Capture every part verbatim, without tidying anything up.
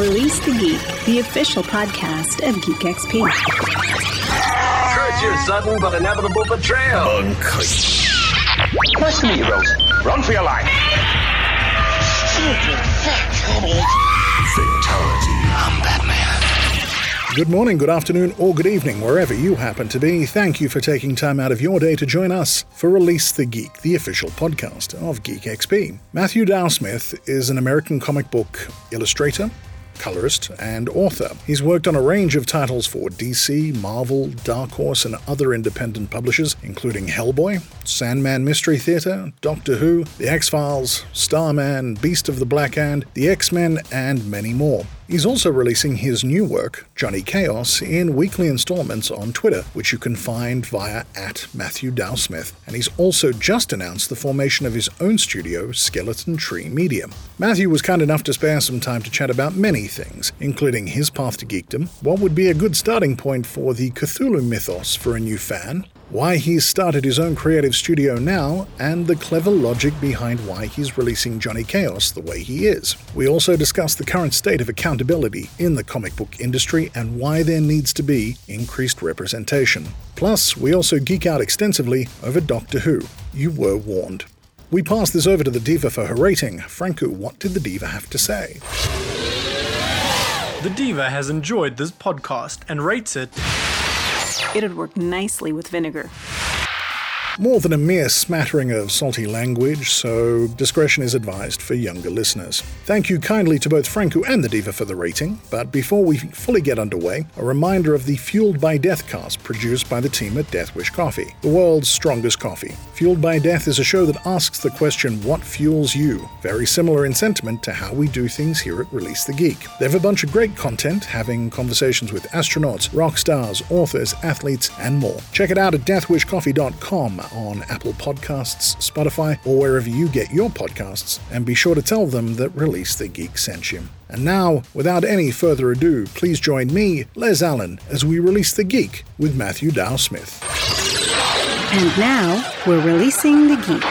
Release the Geek, the official podcast of GeekXP. Curse your sudden but inevitable betrayal. Uncut. Nice to meet you, Rose. Run for your life. Stupid fat idiot. Fatality. I'm Batman. Good morning, good afternoon, or good evening, wherever you happen to be. Thank you for taking time out of your day to join us for Release the Geek, the official podcast of GeekXP. Matthew Dow Smith is an American comic book illustrator, colorist, and author. He's worked on a range of titles for D C, Marvel, Dark Horse, and other independent publishers, including Hellboy, Sandman Mystery Theater, Doctor Who, The X-Files, Starman, Beast of the Black Hand, The X-Men, and many more. He's also releasing his new work, Johnny Chaos, in weekly installments on Twitter, which you can find via at Matthew Dow Smith. And he's also just announced the formation of his own studio, Skeleton Tree Media. Matthew was kind enough to spare some time to chat about many things, including his path to geekdom, what would be a good starting point for the Cthulhu mythos for a new fan, why he's started his own creative studio now, and the clever logic behind why he's releasing Johnny Chaos the way he is. We also discussed the current state of accountability in the comic book industry and why there needs to be increased representation. Plus, we also geek out extensively over Doctor Who. You were warned. We pass this over to the diva for her rating. Franco, what did the diva have to say? The diva has enjoyed this podcast and rates it... It'd work nicely with vinegar. More than a mere smattering of salty language, so discretion is advised for younger listeners. Thank you kindly to both Franco and the Diva for the rating, but before we fully get underway, a reminder of the Fueled by Death cast produced by the team at Deathwish Coffee, the world's strongest coffee. Fueled by Death is a show that asks the question, what fuels you? Very similar in sentiment to how we do things here at Release the Geek. They have a bunch of great content, having conversations with astronauts, rock stars, authors, athletes, and more. Check it out at deathwish coffee dot com. On Apple Podcasts, Spotify, or wherever you get your podcasts, and be sure to tell them that Release the Geek sent you. And now, without any further ado, please join me, Les Allen, as we Release the Geek with Matthew Dow Smith. And now, we're releasing the geek.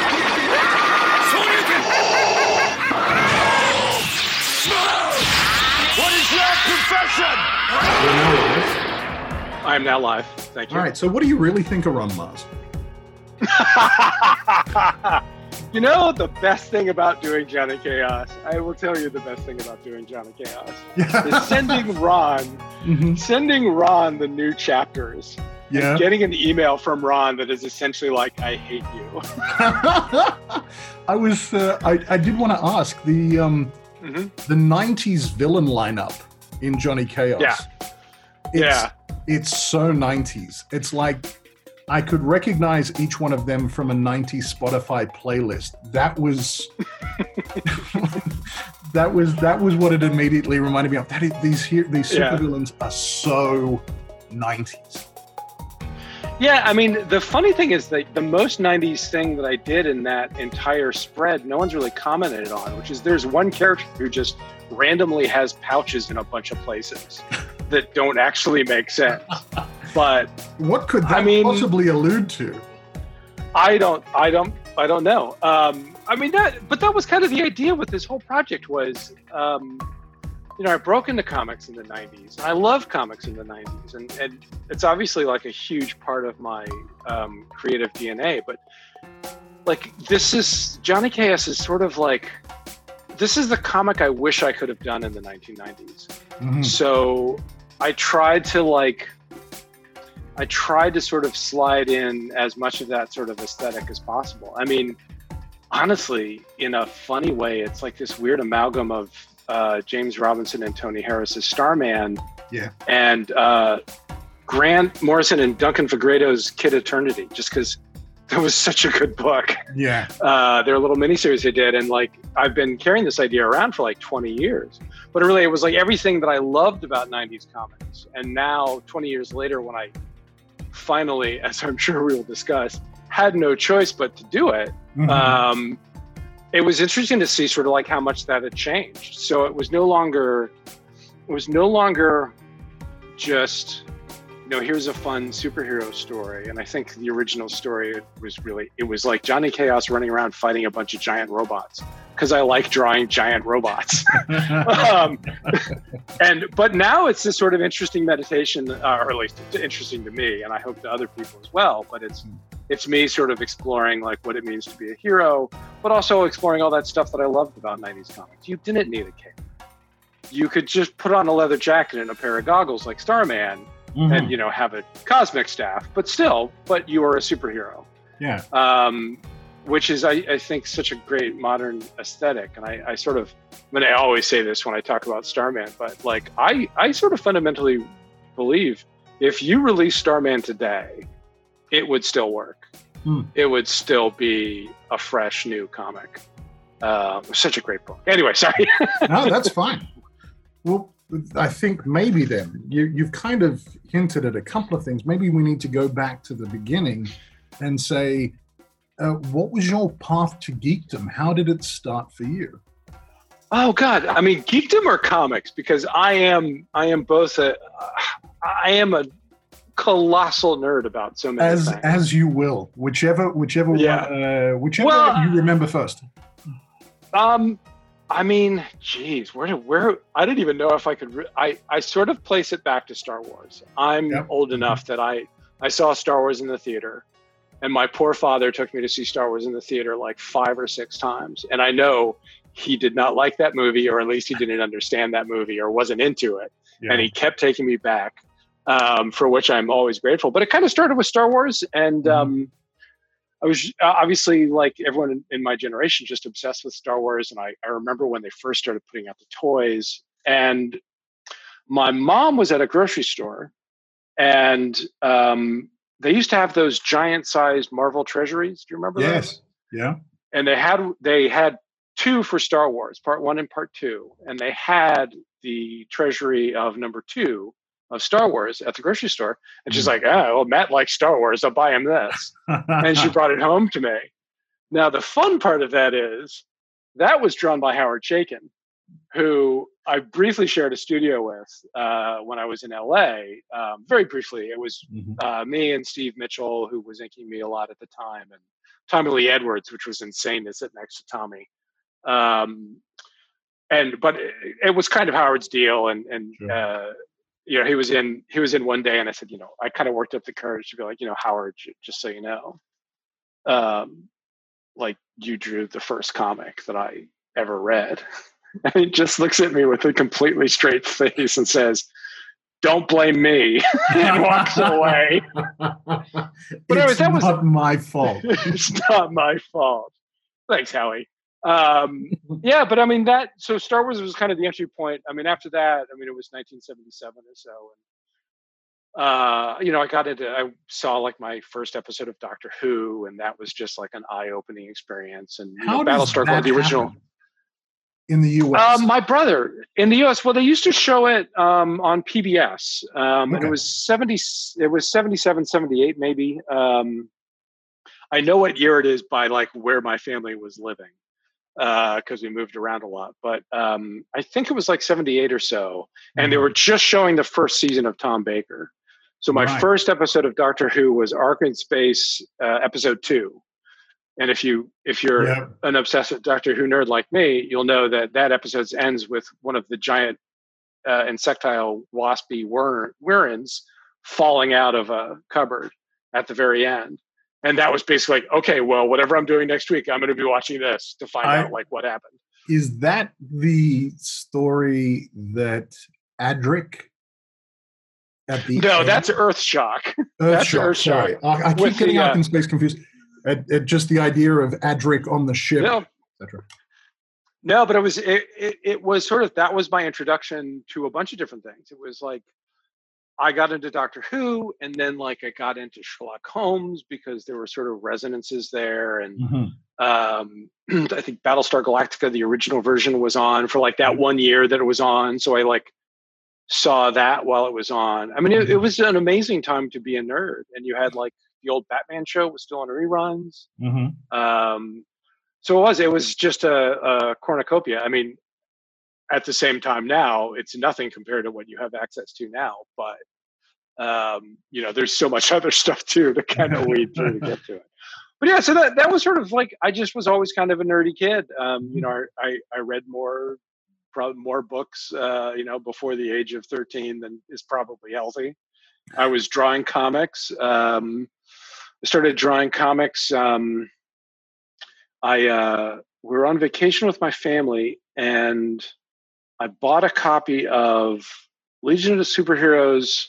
What is your profession? I am now live. Thank you. All right, so what do you really think of Ron Mars? You know, the best thing about doing Johnny Chaos, I will tell you the best thing about doing Johnny Chaos, is sending Ron, mm-hmm. sending Ron the new chapters. Yeah. And getting an email from Ron that is essentially like, I hate you. I was, uh, I, I did want to ask, the, um, mm-hmm. the nineties villain lineup in Johnny Chaos. Yeah. It's, yeah. It's so nineties. It's like... I could recognize each one of them from a nineties Spotify playlist. That was, that was, that was what it immediately reminded me of. That is, these here, these supervillains yeah. are so nineties. Yeah, I mean, the funny thing is that the most nineties thing that I did in that entire spread, no one's really commented on, which is there's one character who just randomly has pouches in a bunch of places that don't actually make sense. But what could that I mean, possibly allude to? I don't, I don't, I don't know. Um, I mean, that, but that was kind of the idea with this whole project was, um, you know, I broke into comics in the nineties. I love comics in the nineties, and, and it's obviously like a huge part of my um, creative D N A. But like, this is Johnny Chaos is sort of like, this is the comic I wish I could have done in the nineteen nineties. Mm-hmm. So I tried to like. I tried to sort of slide in as much of that sort of aesthetic as possible. I mean, honestly, in a funny way, it's like this weird amalgam of uh, James Robinson and Tony Harris's Starman yeah. and uh, Grant Morrison and Duncan Fegredo's Kid Eternity, just because that was such a good book. Yeah, uh, their little miniseries they did. And like, I've been carrying this idea around for like twenty years. But really, it was like everything that I loved about nineties comics. And now, twenty years later, when I finally, as I'm sure we will discuss, had no choice but to do it. Mm-hmm. Um, it was interesting to see sort of like how much that had changed. So it was no longer, it was no longer just you know, here's a fun superhero story. And I think the original story was really, it was like Johnny Chaos running around fighting a bunch of giant robots, because I like drawing giant robots. um, and but now it's this sort of interesting meditation, uh, or at least it's interesting to me, and I hope to other people as well. But it's it's me sort of exploring like what it means to be a hero, but also exploring all that stuff that I loved about nineties comics. You didn't need a cape. You could just put on a leather jacket and a pair of goggles like Starman, mm-hmm. and you know, have a cosmic staff. But still, but you are a superhero. Yeah. Um, which is, I, I think, such a great modern aesthetic. And I, I sort of, I mean, I always say this when I talk about Starman, but like, I, I sort of fundamentally believe if you release Starman today, it would still work. Mm. It would still be a fresh new comic. Uh, such a great book. Anyway, sorry. No, that's fine. Well, I think maybe then, you, you've kind of hinted at a couple of things. Maybe we need to go back to the beginning and say, Uh, what was your path to geekdom? How did it start for you? Oh God, I mean, geekdom or comics? Because I am, I am both a, uh, I am a colossal nerd about so many as, things. As you will, whichever, whichever, yeah. one, uh, whichever well, you remember first. Um, I mean, geez, where did, where, I didn't even know if I could, re- I, I sort of place it back to Star Wars. I'm yep. old enough that I, I saw Star Wars in the theater. And my poor father took me to see Star Wars in the theater like five or six times. And I know he did not like that movie, or at least he didn't understand that movie or wasn't into it. Yeah. And he kept taking me back, um, for which I'm always grateful. But it kind of started with Star Wars. And um, I was obviously, like everyone in my generation, just obsessed with Star Wars. And I, I remember when they first started putting out the toys. And my mom was at a grocery store. And... Um, they used to have those giant-sized Marvel treasuries. Do you remember yes. those? Yes. Yeah. And they had they had two for Star Wars, part one and part two. And they had the treasury of number two of Star Wars at the grocery store. And she's like, oh, well, Matt likes Star Wars. I'll buy him this. And she brought it home to me. Now, the fun part of that is that was drawn by Howard Chaykin, who I briefly shared a studio with uh, when I was in L A, um, very briefly. It was mm-hmm. uh, me and Steve Mitchell, who was inking me a lot at the time, and Tommy Lee Edwards, which was insane to sit next to Tommy. Um, and but it, it was kind of Howard's deal, and and sure. uh, you know, he was in he was in one day, and I said, you know, I kind of worked up the courage to be like, you know, Howard, just so you know, um, like you drew the first comic that I ever read. And he just looks at me with a completely straight face and says, "Don't blame me," and walks away. But it's anyways, that was not my fault. It's not my fault. Thanks, Howie. Um, yeah, but I mean that. So Star Wars was kind of the entry point. I mean, after that, I mean, it was nineteen seventy-seven or so. And, uh, you know, I got into. I saw like my first episode of Doctor Who, and that was just like an eye-opening experience. And you know, Battlestar Galactica, the original. Happen? In the U S? Um, my brother, in the U S. Well, they used to show it um, on P B S. Um, okay. And it was seventy. It was seventy-seven, seventy-eight, maybe. Um, I know what year it is by like where my family was living, because uh, we moved around a lot. But um, I think it was like seventy-eight or so. Mm-hmm. And they were just showing the first season of Tom Baker. So my right. first episode of Doctor Who was Ark in Space, uh, episode two. And if you if you're yep. an obsessive Doctor Who nerd like me, you'll know that that episode ends with one of the giant uh, insectile waspy wur- wirrens falling out of a cupboard at the very end, and that was basically like, okay, well, whatever I'm doing next week, I'm going to be watching this to find I, out like what happened. Is that the story that Adric? At the no, end? That's Earth Shock. Earth that's Shock. Earth Shock. Sorry. I, I keep with getting the, up in space confused. At, at just the idea of Adric on the ship, no, et cetera. No, but it was it, it it was sort of that was my introduction to a bunch of different things. It was like I got into Doctor Who, and then like I got into Sherlock Holmes because there were sort of resonances there, and mm-hmm. um, I think Battlestar Galactica, the original version, was on for like that one year that it was on. So I like saw that while it was on. I mean, it, it was an amazing time to be a nerd, and you had like. The old Batman show was still on reruns. Mm-hmm. Um, so it was, it was just a, a cornucopia. I mean, at the same time now, it's nothing compared to what you have access to now, but um, you know, there's so much other stuff too that kind of weed through to get to it. But yeah, so that, that was sort of like, I just was always kind of a nerdy kid. Um, you know, I, I read more, probably more books, uh, you know, before the age of thirteen than is probably healthy. I was drawing comics. Um, I started drawing comics. Um, I, uh, we were on vacation with my family and I bought a copy of Legion of Superheroes.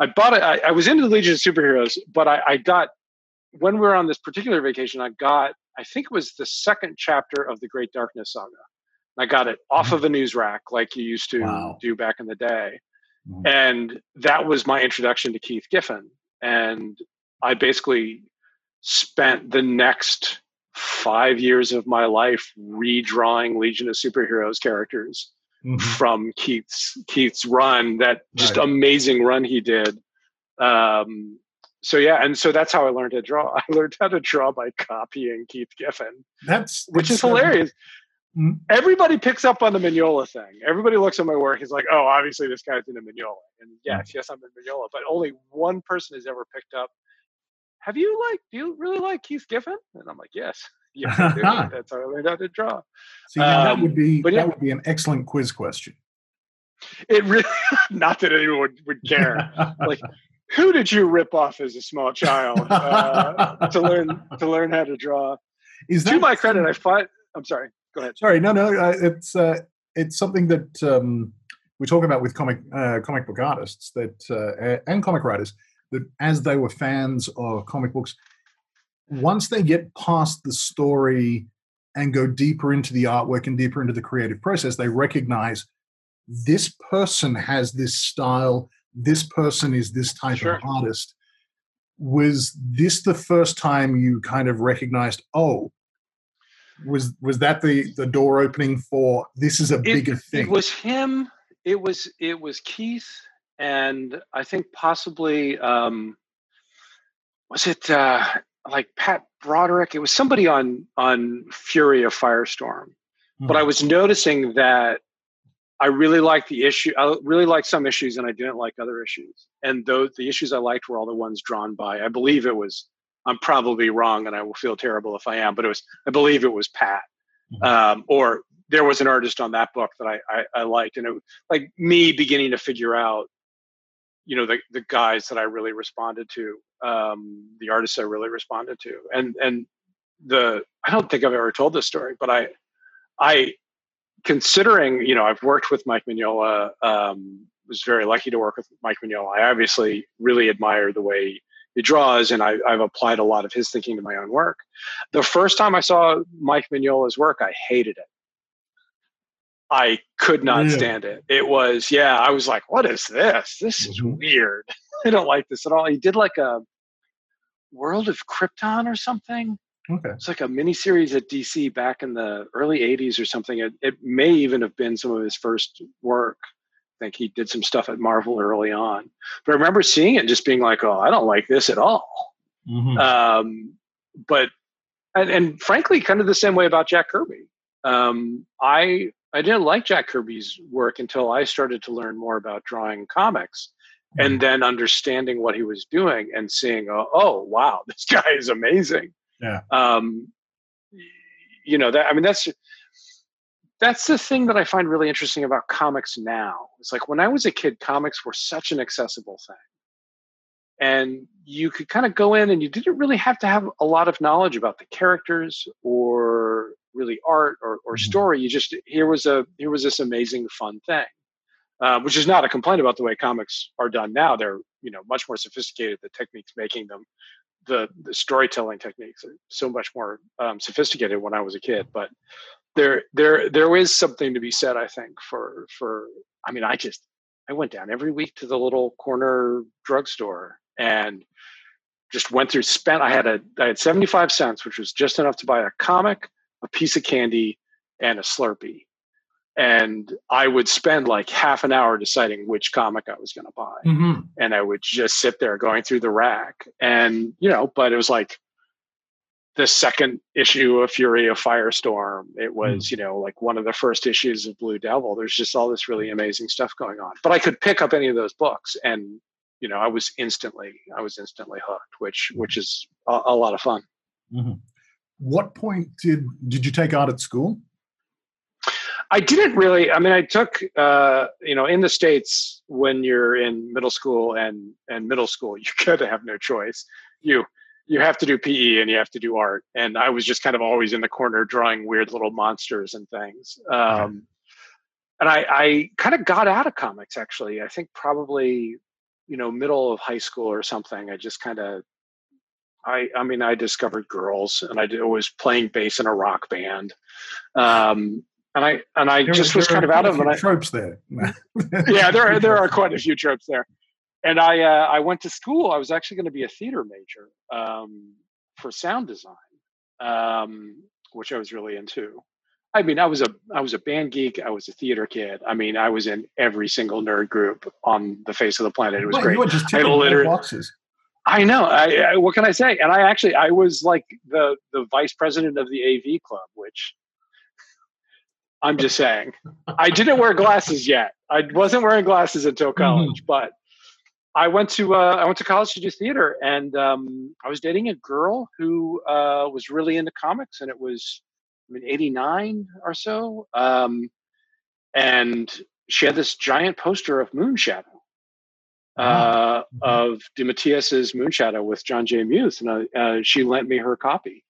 I bought it. I, I was into Legion of Superheroes, but I, I got, when we were on this particular vacation, I got, I think it was the second chapter of the Great Darkness Saga. I got it off of a news rack like you used to wow. do back in the day. Mm-hmm. And that was my introduction to Keith Giffen. And I basically spent the next five years of my life redrawing Legion of Superheroes characters mm-hmm. from Keith's Keith's run, that just right. amazing run he did. Um, So yeah, and so that's how I learned to draw. I learned how to draw by copying Keith Giffen. That's which that's, is hilarious. Uh, Everybody picks up on the Mignola thing. Everybody looks at my work, is like, "Oh, obviously this guy's into Mignola." And yes, yes, I'm in Mignola, but only one person has ever picked up. Have you like? Do you really like Keith Giffen? And I'm like, yes, yes. I do. That's how I learned how to draw. So yeah, um, that would be yeah. that would be an excellent quiz question. It really, not that anyone would, would care, like. Who did you rip off as a small child uh, to learn to learn how to draw? Is that to my credit, I find. I'm sorry. Go ahead. Sorry, no, no. Uh, it's uh, it's something that um, we're talking about with comic uh, comic book artists that uh, and comic writers that as they were fans of comic books, once they get past the story and go deeper into the artwork and deeper into the creative process, they recognize this person has this style. This person is this type sure. of artist. Was this the first time you kind of recognized, oh, was was that the, the door opening for this is a it, bigger thing? It was him. It was it was Keith. And I think possibly, um, was it uh, like Pat Broderick? It was somebody on, on Fury of Firestorm. Mm-hmm. But I was noticing that I really liked the issue. I really liked some issues and I didn't like other issues. And though the issues I liked were all the ones drawn by, I believe it was, I'm probably wrong and I will feel terrible if I am, but it was, I believe it was Pat. Um, or there was an artist on that book that I, I, I liked. And it was like me beginning to figure out, you know, the, the guys that I really responded to, um, the artists I really responded to. And, and the, I don't think I've ever told this story, but I, I, considering, you know, I've worked with Mike Mignola, um, was very lucky to work with Mike Mignola. I obviously really admire the way he draws, and I, I've applied a lot of his thinking to my own work. The first time I saw Mike Mignola's work, I hated it. I could not yeah. stand it. It was, yeah, I was like, what is this? This is weird. I don't like this at all. He did like a World of Krypton or something. Okay. It's like a miniseries at D C back in the early eighties or something. It, it may even have been some of his first work. I think he did some stuff at Marvel early on. But I remember seeing it and just being like, oh, I don't like this at all. Mm-hmm. Um, but, and, and frankly, kind of the same way about Jack Kirby. Um, I, I didn't like Jack Kirby's work until I started to learn more about drawing comics. Mm-hmm. And then understanding what he was doing and seeing, oh, oh wow, this guy is amazing. Yeah. Um, you know, that, I mean, that's, that's the thing that I find really interesting about comics now. It's like when I was a kid, comics were such an accessible thing and you could kind of go in and you didn't really have to have a lot of knowledge about the characters or really art or, or story. You just, here was a, here was this amazing fun thing, uh, which is not a complaint about the way comics are done now. They're, you know, much more sophisticated, the techniques making them. The, the storytelling techniques are so much more um, sophisticated when I was a kid, but there, there, there is something to be said, I think, for, for, I mean, I just, I went down every week to the little corner drugstore and just went through, spent, I had a, I had seventy-five cents, which was just enough to buy a comic, a piece of candy, and a Slurpee. And I would spend like half an hour deciding which comic I was going to buy. Mm-hmm. And I would just sit there going through the rack. And, you know, but it was like the second issue of Fury of Firestorm. It was, mm-hmm. you know, like one of the first issues of Blue Devil. There's just all this really amazing stuff going on. But I could pick up any of those books and you know, I was instantly, I was instantly hooked, which, which is a, a lot of fun. Mm-hmm. What point did, did you take art at school? I didn't really, I mean, I took, uh, you know, in the States when you're in middle school and, and middle school, you kind of have no choice. You, you have to do P E and you have to do art. And I was just kind of always in the corner drawing weird little monsters and things. Um, okay. And I, I kind of got out of comics, actually. I think probably, you know, middle of high school or something. I just kind of, I, I mean, I discovered girls, and I was playing bass in a rock band. Um, and I, and I there, just was kind of out of it. Tropes there. Yeah, there are, there are quite a few tropes there. And I, uh, I went to school. I was actually going to be a theater major um, for sound design, um, which I was really into. I mean, I was a, I was a band geek. I was a theater kid. I mean, I was in every single nerd group on the face of the planet. It was well, great. You were just ticking all boxes. I know. I, I, what can I say? And I actually, I was like the, the vice president of the A V club, which I'm just saying. I didn't wear glasses yet. I wasn't wearing glasses until college, mm-hmm. but I went to, uh, I went to college to do theater, and um, I was dating a girl who uh, was really into comics, and it was, I mean, eighty-nine or so. Um, and she had this giant poster of Moonshadow. Uh, mm-hmm. of DeMatteis's Moonshadow with John J. Muth, and I, uh, she lent me her copy,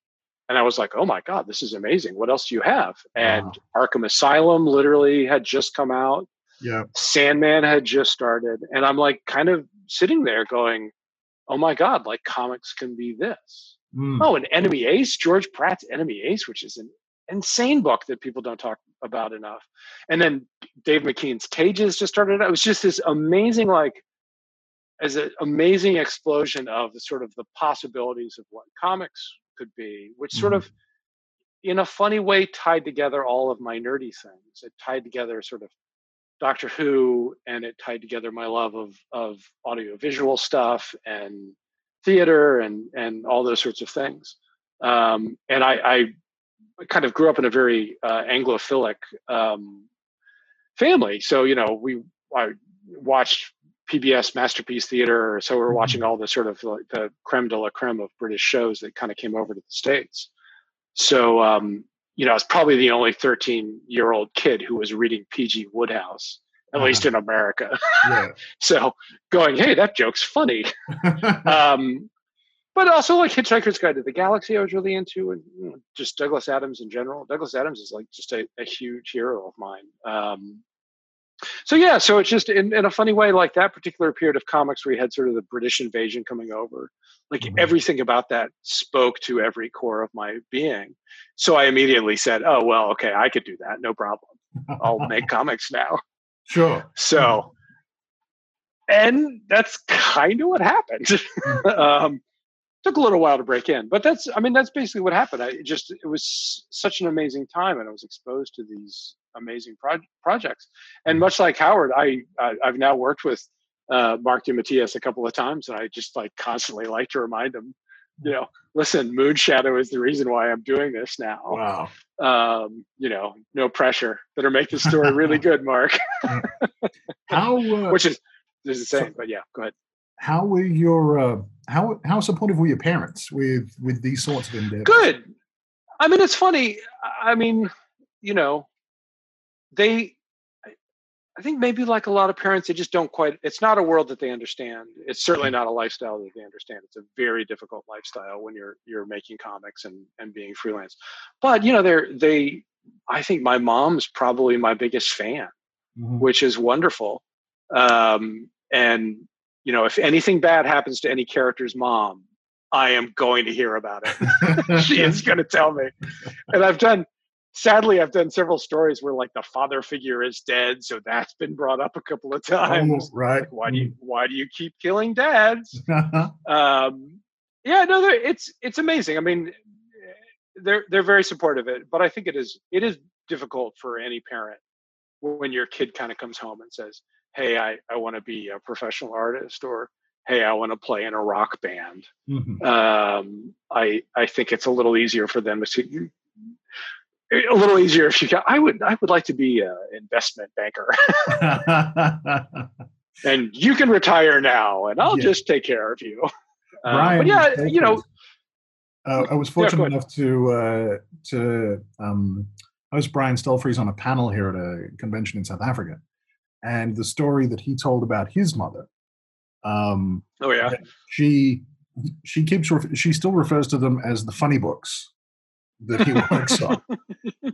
and I was like, "Oh my God, this is amazing! What else do you have?" And wow. Arkham Asylum literally had just come out. Yeah, Sandman had just started, and I'm like, kind of sitting there going, "Oh my God! Like comics can be this." Mm. Oh, and Enemy Ace, George Pratt's Enemy Ace, which is an insane book that people don't talk about enough, and then Dave McKean's Cages just started. It was just this amazing, like. As an amazing explosion of the sort of the possibilities of what comics could be, which sort of, in a funny way, tied together all of my nerdy things. It tied together sort of Doctor Who, and it tied together my love of of audiovisual stuff and theater and and all those sorts of things. Um, and I, I kind of grew up in a very uh, Anglophilic um, family, so you know we I watched. P B S Masterpiece Theater, so we were watching all the sort of like the creme de la creme of British shows that kind of came over to the States. So, um, you know, I was probably the only thirteen-year-old kid who was reading P G Woodhouse, at uh-huh. least in America. Yeah. So going, hey, that joke's funny. um, but also like Hitchhiker's Guide to the Galaxy I was really into, and you know, just Douglas Adams in general. Douglas Adams is like just a, a huge hero of mine. Um, So yeah, so it's just in, in a funny way, like that particular period of comics where you had sort of the British invasion coming over, like mm-hmm. everything about that spoke to every core of my being. So I immediately said, oh, well, okay, I could do that. No problem. I'll make comics now. Sure. So, and that's kind of what happened. um, took a little while to break in, but that's, I mean, that's basically what happened. I just, it was such an amazing time, and I was exposed to these amazing pro- projects. And much like Howard, I, I, I've now worked with uh, Mark DeMatteis a couple of times, and I just like constantly like to remind him, you know, listen, Moonshadow is the reason why I'm doing this now. Wow. Um, you know, no pressure. Better make the story really good, Mark. How? Uh, Which is, is the same, so, but yeah, go ahead. How were your, uh, how how supportive were your parents with, with these sorts of endeavors? Good. I mean, it's funny. I mean, you know, they, I think maybe like a lot of parents, they just don't quite, it's not a world that they understand. It's certainly not a lifestyle that they understand. It's a very difficult lifestyle when you're, you're making comics and, and being freelance, but you know, they're, they, I think my mom's probably my biggest fan, mm-hmm. which is wonderful. Um, and you know, if anything bad happens to any character's mom, I am going to hear about it. She is going to tell me. And I've done, Sadly, I've done several stories where like the father figure is dead, so that's been brought up a couple of times. Oh, right? Like, why do you why do you keep killing dads? um, yeah, no, it's it's amazing. I mean, they're they're very supportive of it, but I think it is it is difficult for any parent when your kid kind of comes home and says, "Hey, I I want to be a professional artist," or "Hey, I want to play in a rock band." Mm-hmm. Um, I I think it's a little easier for them to see. A little easier if you got, I would, I would like to be an investment banker. and you can retire now, and I'll yeah. just take care of you. Um, Brian, but yeah, you know, uh, I was fortunate yeah, enough to uh, to um, host Brian Stelfreeze on a panel here at a convention in South Africa, and the story that he told about his mother. Um, oh yeah, she she keeps she still refers to them as the funny books that he works on.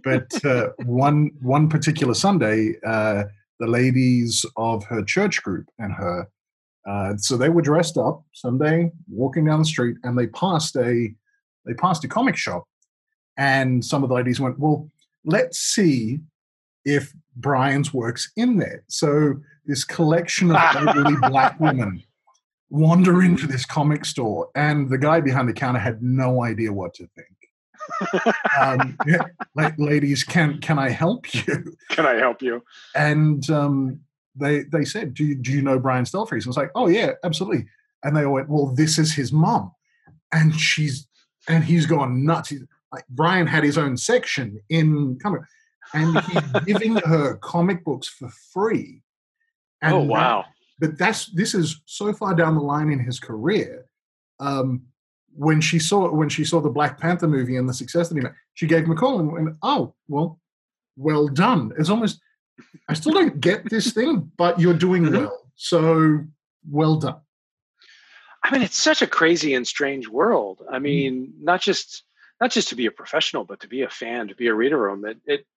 But uh, one one particular Sunday, uh, the ladies of her church group and her, uh, so they were dressed up Sunday, walking down the street, and they passed a they passed a comic shop, and some of the ladies went, "Well, let's see if Brian's work's in there." So this collection of elderly black women wander into this comic store, and the guy behind the counter had no idea what to think. um, yeah, la- ladies, can can I help you? Can I help you? And um, they they said, do you, do you know Brian Stelfreeze? And I was like, oh yeah, absolutely. And they all went, well, this is his mom, and she's and he's gone nuts. He's, like, Brian had his own section in comic, and he's giving her comic books for free. And oh wow! That, but that's this is so far down the line in his career. Um, When she saw when she saw the Black Panther movie and the success that he made, she gave him a call and went, "Oh, well, well done." It's almost, I still don't get this thing, but you're doing well, so well done. I mean, it's such a crazy and strange world. I mean, mm-hmm. not just not just to be a professional, but to be a fan, to be a reader. Room it, it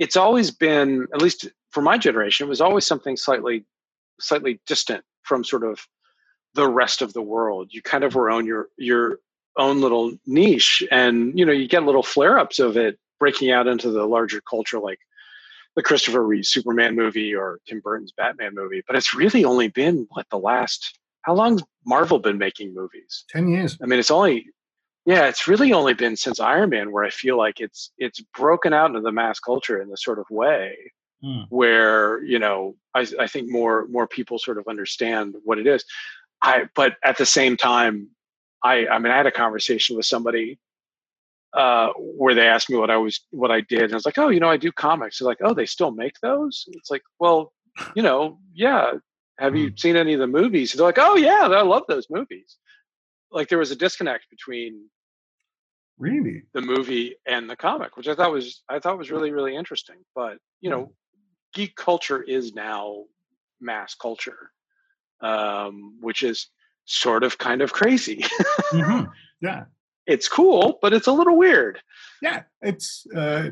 it's always been, at least for my generation, it was always something slightly slightly distant from sort of the rest of the world. You kind of were on your your own little niche, and you know, you get little flare-ups of it breaking out into the larger culture, like the Christopher Reeve Superman movie or Tim Burton's Batman movie. But it's really only been what the last how long's Marvel been making movies? ten years. I mean, it's only yeah, it's really only been since Iron Man where I feel like it's it's broken out into the mass culture in this sort of way. Mm. Where, you know, I I think more more people sort of understand what it is. I, but at the same time, I, I mean, I had a conversation with somebody uh, where they asked me what I was, what I did. And I was like, oh, you know, I do comics. They're like, oh, they still make those? And it's like, well, you know, yeah. Have you seen any of the movies? And they're like, oh yeah, I love those movies. Like, there was a disconnect between really the movie and the comic, which I thought was, I thought was really, really interesting. But, you know, geek culture is now mass culture. Um, which is sort of kind of crazy. mm-hmm. Yeah, it's cool, but it's a little weird. Yeah, it's. Uh,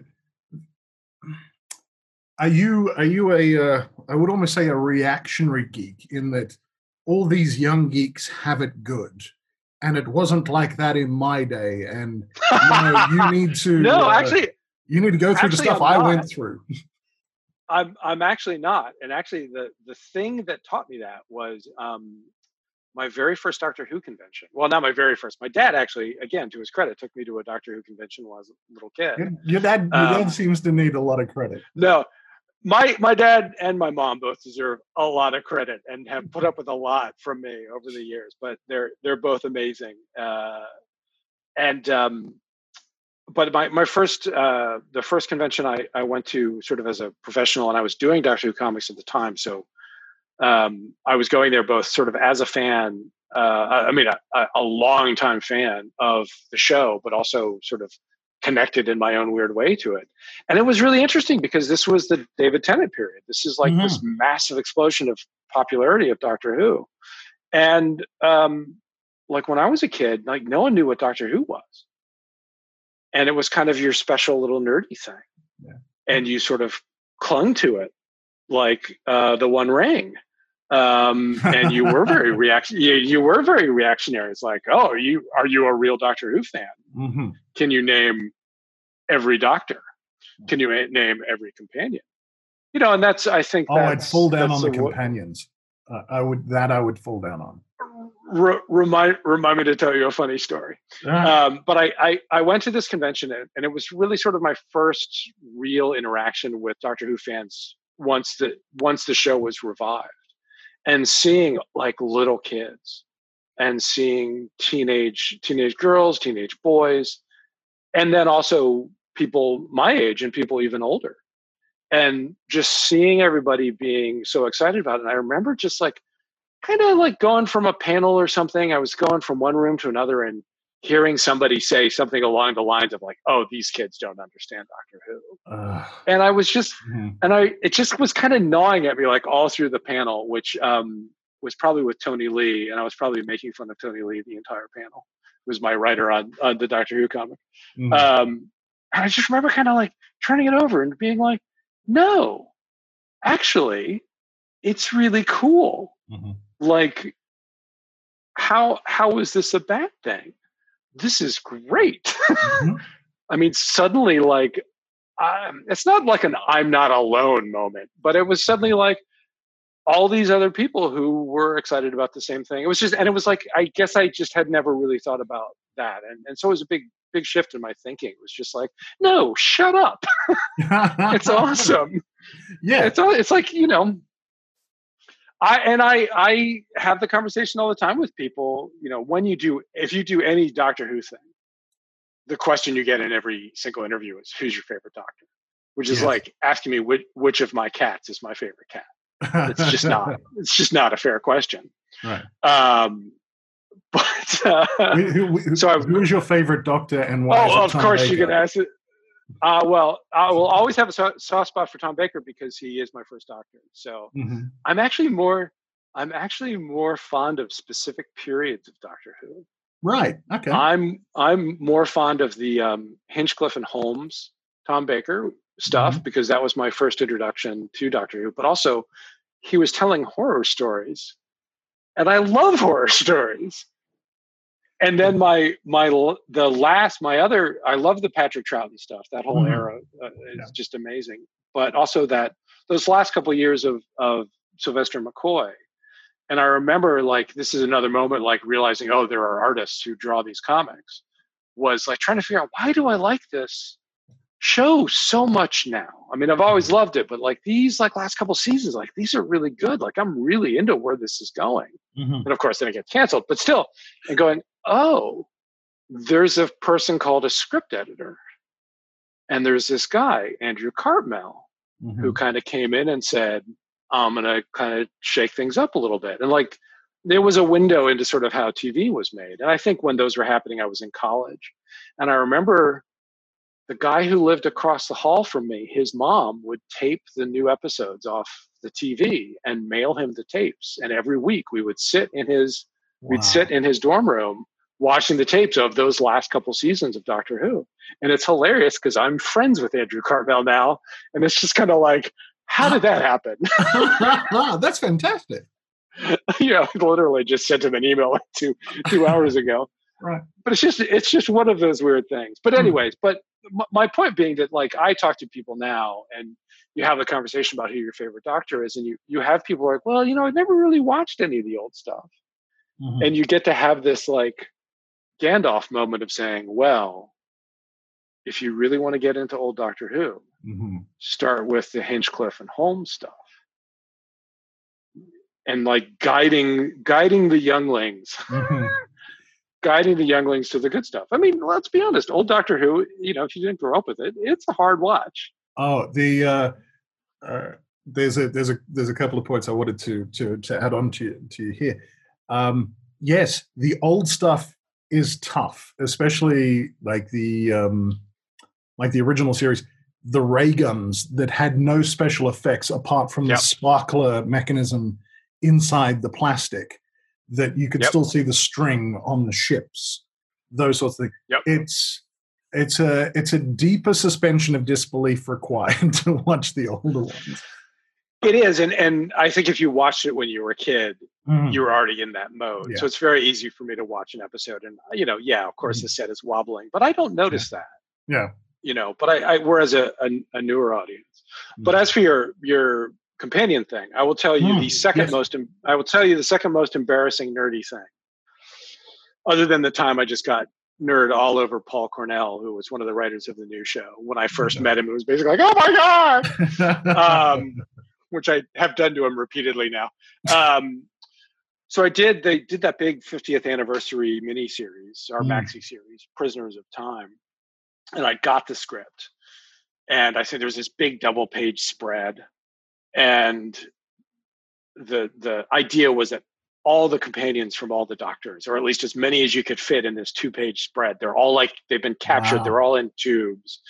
are you are you a? Uh, I would almost say a reactionary geek, in that all these young geeks have it good, and it wasn't like that in my day. And you know, you need to. No, uh, actually, you need to go through the stuff I went through. I'm I'm actually not. And actually the, the thing that taught me that was um, my very first Doctor Who convention. Well, not my very first. My dad actually, again, to his credit, took me to a Doctor Who convention when I was a little kid. Your, your dad um, your dad seems to need a lot of credit. No, my my dad and my mom both deserve a lot of credit and have put up with a lot from me over the years, but they're they're both amazing. Uh, and um But my, my first, uh, the first convention I, I went to sort of as a professional, and I was doing Doctor Who comics at the time. So um, I was going there both sort of as a fan, uh, I mean, a, a long time fan of the show, but also sort of connected in my own weird way to it. And it was really interesting because this was the David Tennant period. This is like mm-hmm. this massive explosion of popularity of Doctor Who. And um, like when I was a kid, like no one knew what Doctor Who was. And it was kind of your special little nerdy thing. Yeah. And you sort of clung to it like uh, the One Ring. Um, and you were very react- you, you were very reactionary. It's like, oh, are you, are you a real Doctor Who fan? Mm-hmm. Can you name every doctor? Can you name every companion? You know, and that's, I think oh, that's... Oh, I'd fall down on the, the companions. Uh, I would That I would fall down on. Re- remind remind me to tell you a funny story. Ah. Um, but I, I I went to this convention, and, and it was really sort of my first real interaction with Doctor Who fans once the once the show was revived, and seeing like little kids, and seeing teenage teenage girls, teenage boys, and then also people my age and people even older, and just seeing everybody being so excited about it. And I remember just like kind of like going from a panel or something. I was going from one room to another and hearing somebody say something along the lines of like, "Oh, these kids don't understand Doctor Who." Uh, and I was just, man. and I, it just was kind of gnawing at me like all through the panel, which um, was probably with Tony Lee. And I was probably making fun of Tony Lee the entire panel. It was my writer on, on the Doctor Who comic. Mm-hmm. Um, and I just remember kind of like turning it over and being like, no, actually it's really cool. Mm-hmm. Like how, how is this a bad thing? This is great. Mm-hmm. I mean, suddenly like, um, it's not like an I'm not alone moment, but it was suddenly like all these other people who were excited about the same thing. It was just, and it was like, I guess I just had never really thought about that. And, and so it was a big, big shift in my thinking. It was just like, no, shut up. It's awesome. Yeah. It's, it's like, you know, I, and I, I have the conversation all the time with people, you know, when you do, if you do any Doctor Who thing, the question you get in every single interview is, who's your favorite doctor? Which is yes. like asking me which, which of my cats is my favorite cat. It's just not, it's just not a fair question. Right. Um, but, uh, who, who, who, so I, who's your favorite doctor and why? Oh, of course Baker? You can ask it. Uh, well, I will always have a soft spot for Tom Baker because he is my first doctor. So mm-hmm. I'm actually more, I'm actually more fond of specific periods of Doctor Who. Right. Okay. I'm, I'm more fond of the, um, Hinchcliffe and Holmes, Tom Baker stuff, mm-hmm. because that was my first introduction to Doctor Who, but also he was telling horror stories and I love horror stories. And then my, my, the last, my other, I love the Patrick Troughton stuff. That whole mm-hmm. era uh, is yeah. just amazing. But also that those last couple of years of, of Sylvester McCoy. And I remember like, this is another moment, like realizing, oh, there are artists who draw these comics, was like trying to figure out, why do I like this show so much now? I mean, I've always loved it, but like these, like last couple seasons, like these are really good. Like I'm really into where this is going. Mm-hmm. And of course then it gets canceled, but still and going, oh, there's a person called a script editor. And there's this guy, Andrew Cartmell, mm-hmm. who kind of came in and said, I'm going to kind of shake things up a little bit. And like, there was a window into sort of how T V was made. And I think when those were happening, I was in college. And I remember the guy who lived across the hall from me, his mom would tape the new episodes off the T V and mail him the tapes. And every week we would sit in his, wow. we'd sit in his dorm room watching the tapes of those last couple seasons of Doctor Who. And it's hilarious because I'm friends with Andrew Cartmell now. And it's just kind of like, how did that happen? Wow, that's fantastic. Yeah, I literally just sent him an email like two, two hours ago. Right. But it's just, it's just one of those weird things. But anyways, hmm. but my point being that like I talk to people now and you have the conversation about who your favorite doctor is and you, you have people like, well, you know, I never really watched any of the old stuff. Mm-hmm. And you get to have this like Gandalf moment of saying, well, if you really want to get into old Doctor Who, mm-hmm. start with the Hinchcliffe and Holmes stuff. And like guiding, guiding the younglings, mm-hmm. guiding the younglings to the good stuff. I mean, let's be honest, old Doctor Who, you know, if you didn't grow up with it, it's a hard watch. Oh, the, uh, uh, there's a, there's a, there's a couple of points I wanted to, to, to add on to, to you here. Um, yes, the old stuff is tough, especially like the um, like the original series, the ray guns that had no special effects apart from yep. the sparkler mechanism inside the plastic that you could yep. still see the string on the ships, those sorts of things. Yep. It's it's a it's a deeper suspension of disbelief required to watch the older ones. It is, and and I think if you watched it when you were a kid, mm. you were already in that mode. Yeah. So it's very easy for me to watch an episode, and you know, yeah, of course the set is wobbling, but I don't notice yeah. that. Yeah, you know, but I, I whereas a, a a newer audience. Mm. But as for your your companion thing, I will tell you mm. the second yes. most. I will tell you the second most embarrassing nerdy thing, other than the time I just got nerd all over Paul Cornell, who was one of the writers of the new show. When I first yeah. met him, it was basically like, oh my god. Um, which I have done to him repeatedly now. Um, so I did, they did that big fiftieth anniversary miniseries, or mm. maxi series, Prisoners of Time. And I got the script And I said, there's this big double page spread. And the the idea was that all the companions from all the doctors, or at least as many as you could fit in this two page spread, they're all like, they've been captured. Wow. They're all in tubes.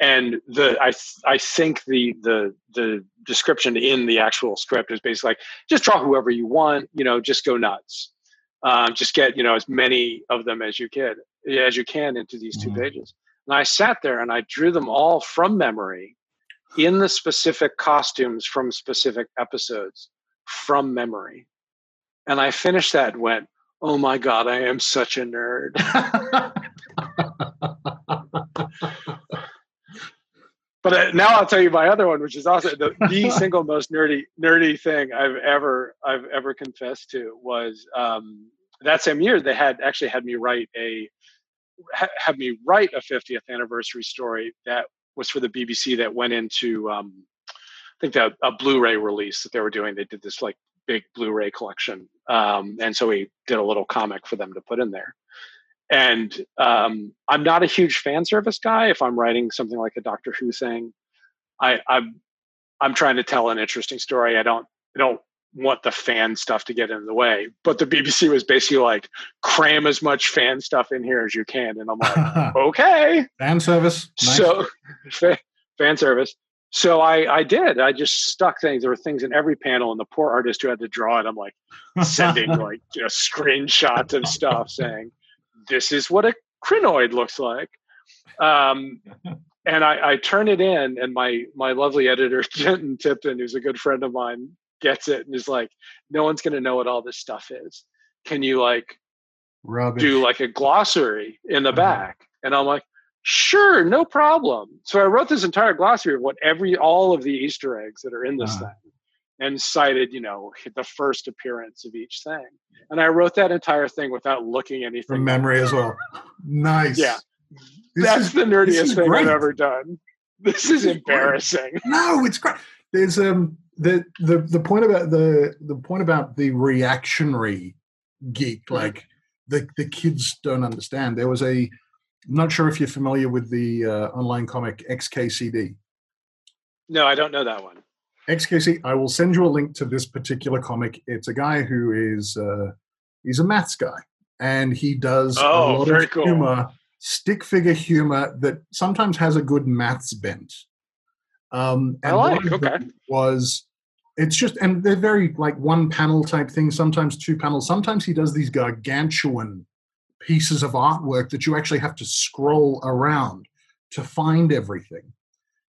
And the I I think the the the description in the actual script is basically like, just draw whoever you want, you know, just go nuts. Um, just get, you know, as many of them as you can, as you can into these two mm-hmm. pages. And I sat there and I drew them all from memory in the specific costumes from specific episodes from memory. And I finished that and went, oh my God, I am such a nerd. But now I'll tell you my other one, which is also the, the single most nerdy nerdy thing I've ever I've ever confessed to was um, that same year they had actually had me write a ha- had me write a fiftieth anniversary story that was for the B B C that went into um, I think the, a Blu-ray release that they were doing. They did this like big Blu-ray collection, um, and so we did a little comic for them to put in there. And um, I'm not a huge fan service guy. If I'm writing something like a Doctor Who thing, I, I'm I'm trying to tell an interesting story. I don't I don't want the fan stuff to get in the way. But the B B C was basically like, cram as much fan stuff in here as you can. And I'm like, okay, fan service. Nice. So fa- fan service. So I, I did. I just stuck things. There were things in every panel, and the poor artist who had to draw it, I'm like sending like you know, screenshots of stuff saying, this is what a crinoid looks like. Um, and I, I turn it in, and my my lovely editor, Jenton Tipton, who's a good friend of mine, gets it and is like, no one's going to know what all this stuff is. Can you like Rubbish. do like a glossary in the back? And I'm like, sure, no problem. So I wrote this entire glossary of what every, all of the Easter eggs that are in this uh-huh. thing. And cited, you know, the first appearance of each thing. And I wrote that entire thing without looking anything. From memory as well. Nice. Yeah. This That's is, the nerdiest thing great. I've ever done. This, this is, is embarrassing. Great. No, it's great. There's um the the the point about the the point about the reactionary geek, like the the kids don't understand. There was a I'm not sure if you're familiar with the uh, online comic X K C D. No, I don't know that one. X K C, I will send you a link to this particular comic. It's a guy who is uh, he's a maths guy, and he does oh, a lot of cool. humor, stick figure humor that sometimes has a good maths bent. Um, and I like. Okay. Was it's just and they're very like one panel type thing. Sometimes two panels. Sometimes he does these gargantuan pieces of artwork that you actually have to scroll around to find everything.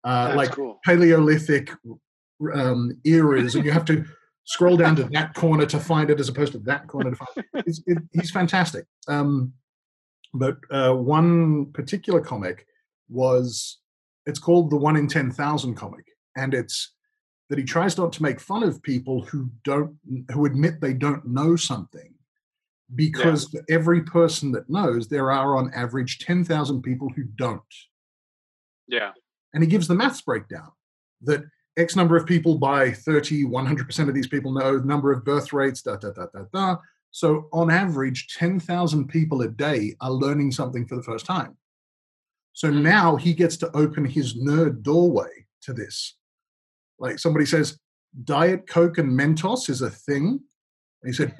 Uh, That's like cool. Paleolithic. Um, eras, and you have to scroll down to that corner to find it, as opposed to that corner to find it. It's, it he's fantastic. Um, but uh, one particular comic was it's called the One in Ten Thousand comic, and it's that he tries not to make fun of people who don't who admit they don't know something, because yeah. for every person that knows, there are on average ten thousand people who don't. Yeah, and he gives the maths breakdown that. X number of people by thirty, one hundred percent of these people know, number of birth rates, da, da, da, da, da. So on average, ten thousand people a day are learning something for the first time. So now he gets to open his nerd doorway to this. Like somebody says, Diet Coke and Mentos is a thing. And he said,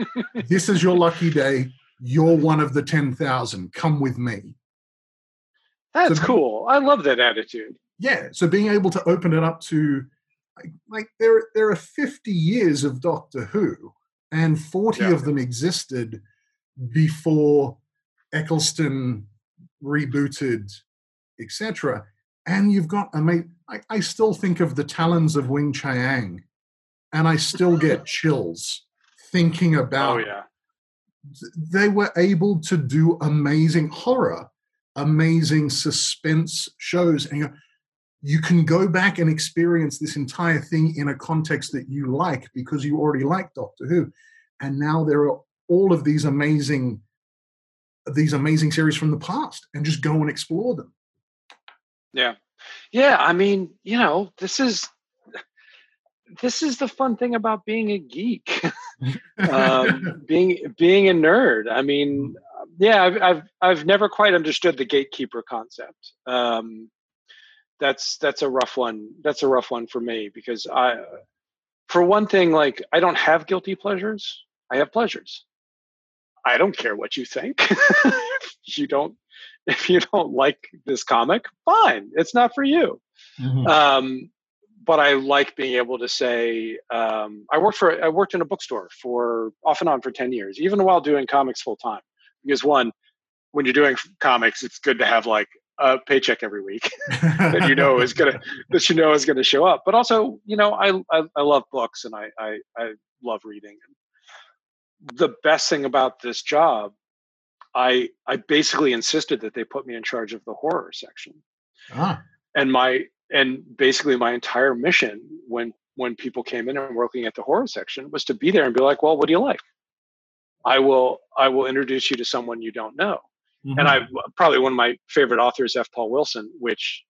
this is your lucky day. You're one of the ten thousand. Come with me. That's so, cool. I love that attitude. Yeah. So being able to open it up to... Like, like there, there are fifty years of Doctor Who, and forty yeah. of them existed before Eccleston rebooted, et cetera. And you've got, I mean, I, I still think of the Talons of Wing Chiang, and I still get chills thinking about. Oh yeah, they were able to do amazing horror, amazing suspense shows, and. You know, you can go back and experience this entire thing in a context that you like because you already like Doctor Who. And now there are all of these amazing these amazing series from the past, and just go and explore them. Yeah. Yeah, I mean, you know, this is this is the fun thing about being a geek. um, being being a nerd. I mean, yeah, I've I've I've never quite understood the gatekeeper concept. Um that's that's a rough one. That's a rough one for me because I, for one thing, like I don't have guilty pleasures. I have pleasures. I don't care what you think. you don't. If you don't like this comic, fine. It's not for you. Mm-hmm. Um, but I like being able to say, um, I worked for, I worked in a bookstore for off and on for ten years, even while doing comics full time. Because one, when you're doing comics, it's good to have like a paycheck every week that you know is gonna that you know is gonna show up. But also, you know, I I, I love books and I, I I love reading. The best thing about this job, I I basically insisted that they put me in charge of the horror section. Ah. And my and basically my entire mission when when people came in and were looking at the horror section was to be there and be like, well, what do you like? I will I will introduce you to someone you don't know. Mm-hmm. And I probably one of my favorite authors, F. Paul Wilson, which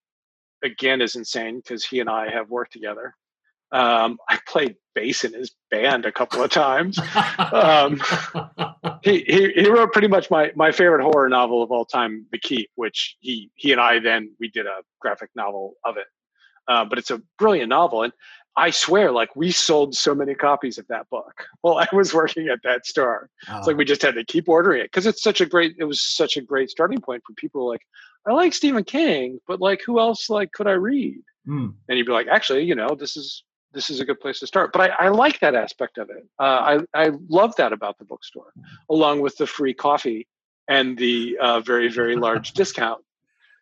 again is insane because he and I have worked together. Um, I played bass in his band a couple of times. um, he, he he wrote pretty much my my favorite horror novel of all time, The Keep, which he he and I then we did a graphic novel of it. Uh, but it's a brilliant novel, and I swear, like, we sold so many copies of that book while I was working at that store. Oh. It's like we just had to keep ordering it because it's such a great, it was such a great starting point for people like, I like Stephen King, but like, who else like could I read? Mm. And you'd be like, actually, you know, this is, this is a good place to start. But I, I like that aspect of it. Uh, I, I love that about the bookstore, along with the free coffee and the uh, very, very large discount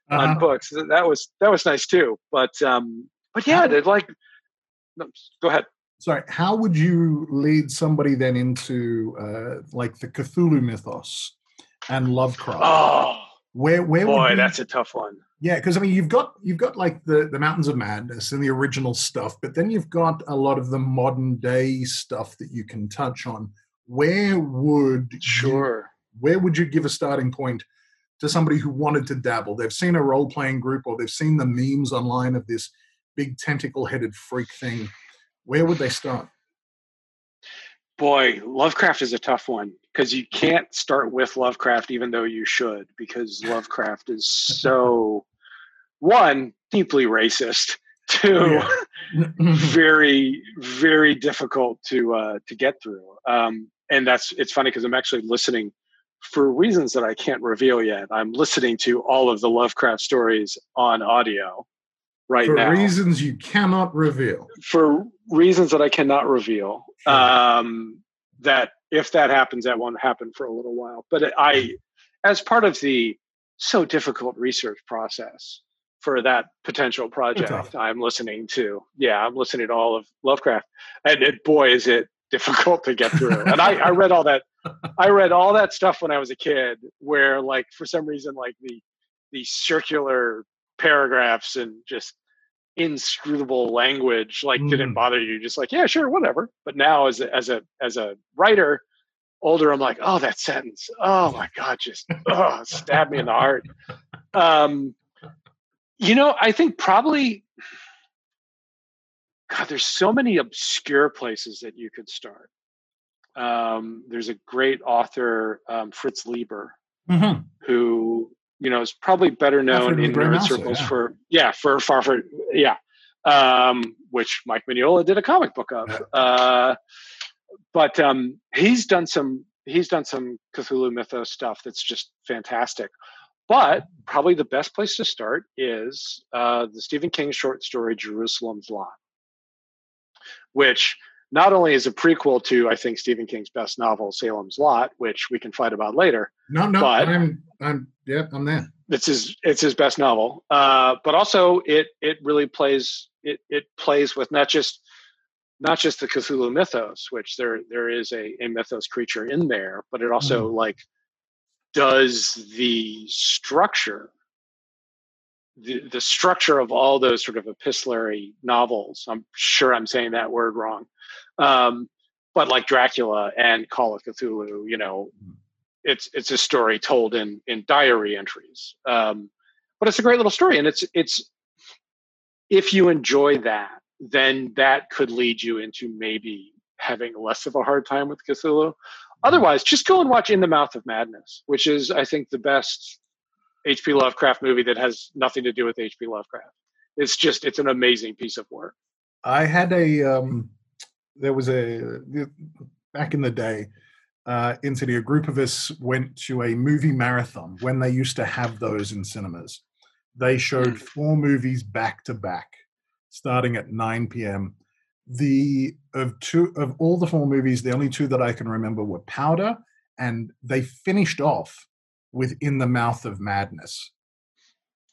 uh-huh. on books. That was, that was nice too. But, um, but yeah, they'd like, No, go ahead. Sorry. How would you lead somebody then into uh, like the Cthulhu mythos and Lovecraft? Oh, where, where? Boy, would you... that's a tough one. Yeah, because I mean, you've got you've got like the, the Mountains of Madness and the original stuff, but then you've got a lot of the modern day stuff that you can touch on. Where would sure? You, where would you give a starting point to somebody who wanted to dabble? They've seen a role playing group or they've seen the memes online of this big tentacle-headed freak thing. Where would they start? Boy, Lovecraft is a tough one because you can't start with Lovecraft, even though you should, because Lovecraft is so, one, deeply racist, two, yeah. very, very difficult to uh, to get through. Um, and that's it's funny because I'm actually listening, for reasons that I can't reveal yet, I'm listening to all of the Lovecraft stories on audio. Right for now. Reasons you cannot reveal. For reasons that I cannot reveal. Um, that if that happens, that won't happen for a little while. But I, as part of the so difficult research process for that potential project, okay. I'm listening to, yeah, I'm listening to all of Lovecraft. And it, boy, is it difficult to get through. And I, I read all that. I read all that stuff when I was a kid where, like, for some reason, like the the circular paragraphs and just inscrutable language like mm. didn't bother you, just like, yeah, sure, whatever. But now as a, as a as a writer older, I'm like, oh, that sentence, oh my god, just oh stab me in the heart. Um you know, I think probably god there's so many obscure places that you could start. Um there's a great author, um Fritz Lieber, mm-hmm. who you know, is probably better known in nerd circles yeah. for, yeah, for far for, yeah, um, which Mike Mignola did a comic book of. Uh, but um, he's done some, he's done some Cthulhu mythos stuff that's just fantastic. But probably the best place to start is uh, the Stephen King short story Jerusalem's Lot, which not only is a prequel to, I think, Stephen King's best novel, Salem's Lot, which we can fight about later. No, no, but I'm, I'm, yeah, I'm there. It's his, it's his best novel, uh, but also it, it really plays, it, it plays with not just, not just the Cthulhu mythos, which there, there is a, a mythos creature in there, but it also mm. like does the structure, the, the structure of all those sort of epistolary novels. I'm sure I'm saying that word wrong. Um, but like Dracula and Call of Cthulhu, you know, it's it's a story told in in diary entries. Um, but it's a great little story, and it's it's if you enjoy that, then that could lead you into maybe having less of a hard time with Cthulhu. Otherwise, just go and watch In the Mouth of Madness, which is I think the best H P Lovecraft movie that has nothing to do with H P Lovecraft. it's just, it's an amazing piece of work. I had a, um, there was a, back in the day, uh, in city, a group of us went to a movie marathon when they used to have those in cinemas. They showed four movies back to back, starting at nine p.m. The of two of all the four movies, the only two that I can remember were Powder, and they finished off with In the Mouth of Madness.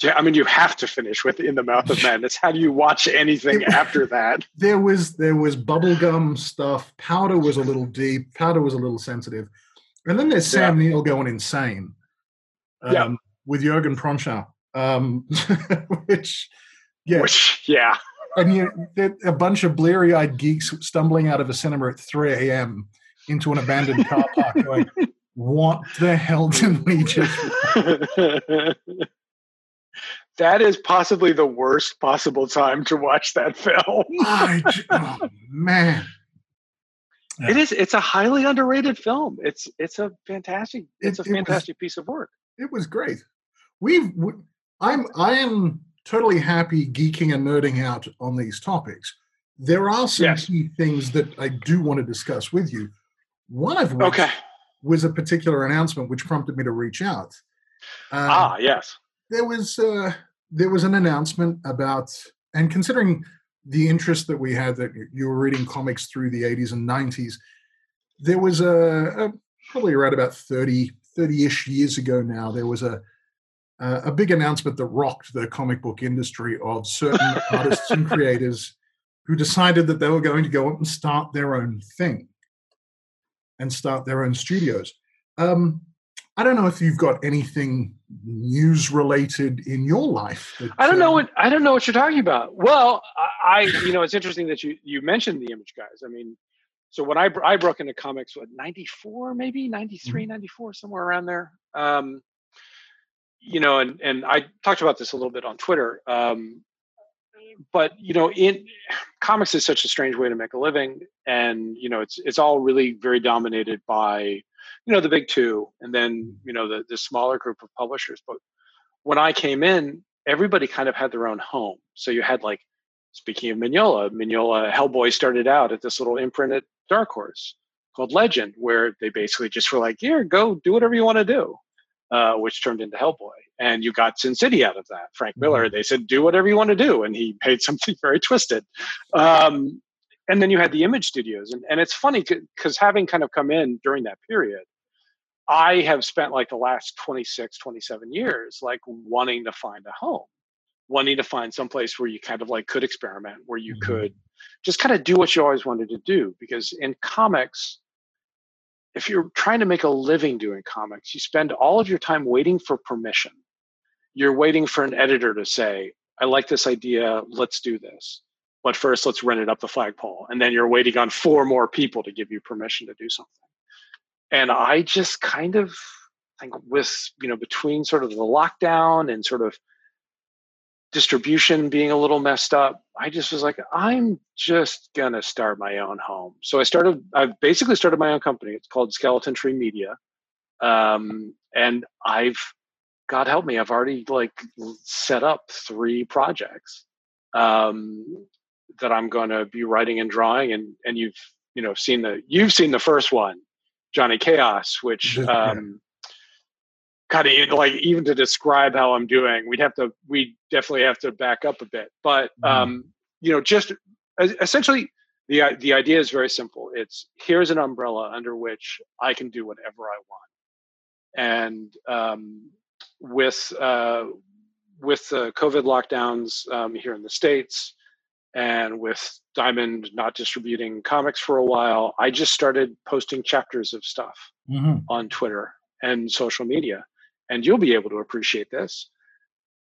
Yeah, I mean, you have to finish with In the Mouth of Madness. How do you watch anything after that? There was there was bubblegum stuff. Powder was a little deep. Powder was a little sensitive. And then there's Sam yeah. Neill going insane um, yeah. with Jürgen Pronschaus, um, which, yeah. Which, yeah. And you know, a bunch of bleary-eyed geeks stumbling out of a cinema at three a.m. into an abandoned car park going, what the hell did we just... That is possibly the worst possible time to watch that film. I, oh, man. Yeah. It is. It's a highly underrated film. It's it's a fantastic it's it, a fantastic was, piece of work. It was great. We've we, I'm I am totally happy geeking and nerding out on these topics. There are some yes. key things that I do want to discuss with you. One of which okay. was a particular announcement which prompted me to reach out. Um, ah, yes. There was uh, there was an announcement about, and considering the interest that we had that you were reading comics through the eighties and nineties, there was a, a probably around about thirty, thirty-ish years ago now, there was a uh, a big announcement that rocked the comic book industry of certain artists and creators who decided that they were going to go up and start their own thing and start their own studios. Um, I don't know if you've got anything news-related in your life. That, I don't know what I don't know what you're talking about. Well, I, I you know, it's interesting that you you mentioned the Image guys. I mean, so when I I broke into comics, what ninety-four maybe ninety-three, ninety-four, somewhere around there. Um, you know, and and I talked about this a little bit on Twitter. Um, but you know, in comics is such a strange way to make a living, and you know, it's it's all really very dominated by, you know, the big two, and then, you know, the, the smaller group of publishers. But when I came in, everybody kind of had their own home. So you had, like, speaking of Mignola, Mignola, Hellboy started out at this little imprint at Dark Horse called Legend, where they basically just were like, here, go do whatever you want to do, uh, which turned into Hellboy. And you got Sin City out of that. Frank Miller, they said, do whatever you want to do. And he made something very twisted. Um, and then you had the Image Studios. And, and it's funny because having kind of come in during that period, I have spent like the last twenty-six, twenty-seven years, like wanting to find a home, wanting to find someplace where you kind of like could experiment, where you could just kind of do what you always wanted to do. Because in comics, if you're trying to make a living doing comics, you spend all of your time waiting for permission. You're waiting for an editor to say, I like this idea, let's do this. But first, let's rent it up the flagpole. And then you're waiting on four more people to give you permission to do something. And I just kind of think with, you know, between sort of the lockdown and sort of distribution being a little messed up, I just was like, I'm just going to start my own home. So I started, I've basically started my own company. It's called Skeleton Tree Media. Um, and I've, God help me, I've already like set up three projects um, that I'm going to be writing and drawing. And, and you've, you know, seen the, you've seen the first one, Johnny Chaos, which um, kind of like even to describe how I'm doing, we'd have to, we definitely have to back up a bit. But um, you know, just essentially the the idea is very simple. It's here's an umbrella under which I can do whatever I want. And um, with uh, with the COVID lockdowns um, here in the States, and with Diamond not distributing comics for a while, I just started posting chapters of stuff mm-hmm. on Twitter and social media. And you'll be able to appreciate this.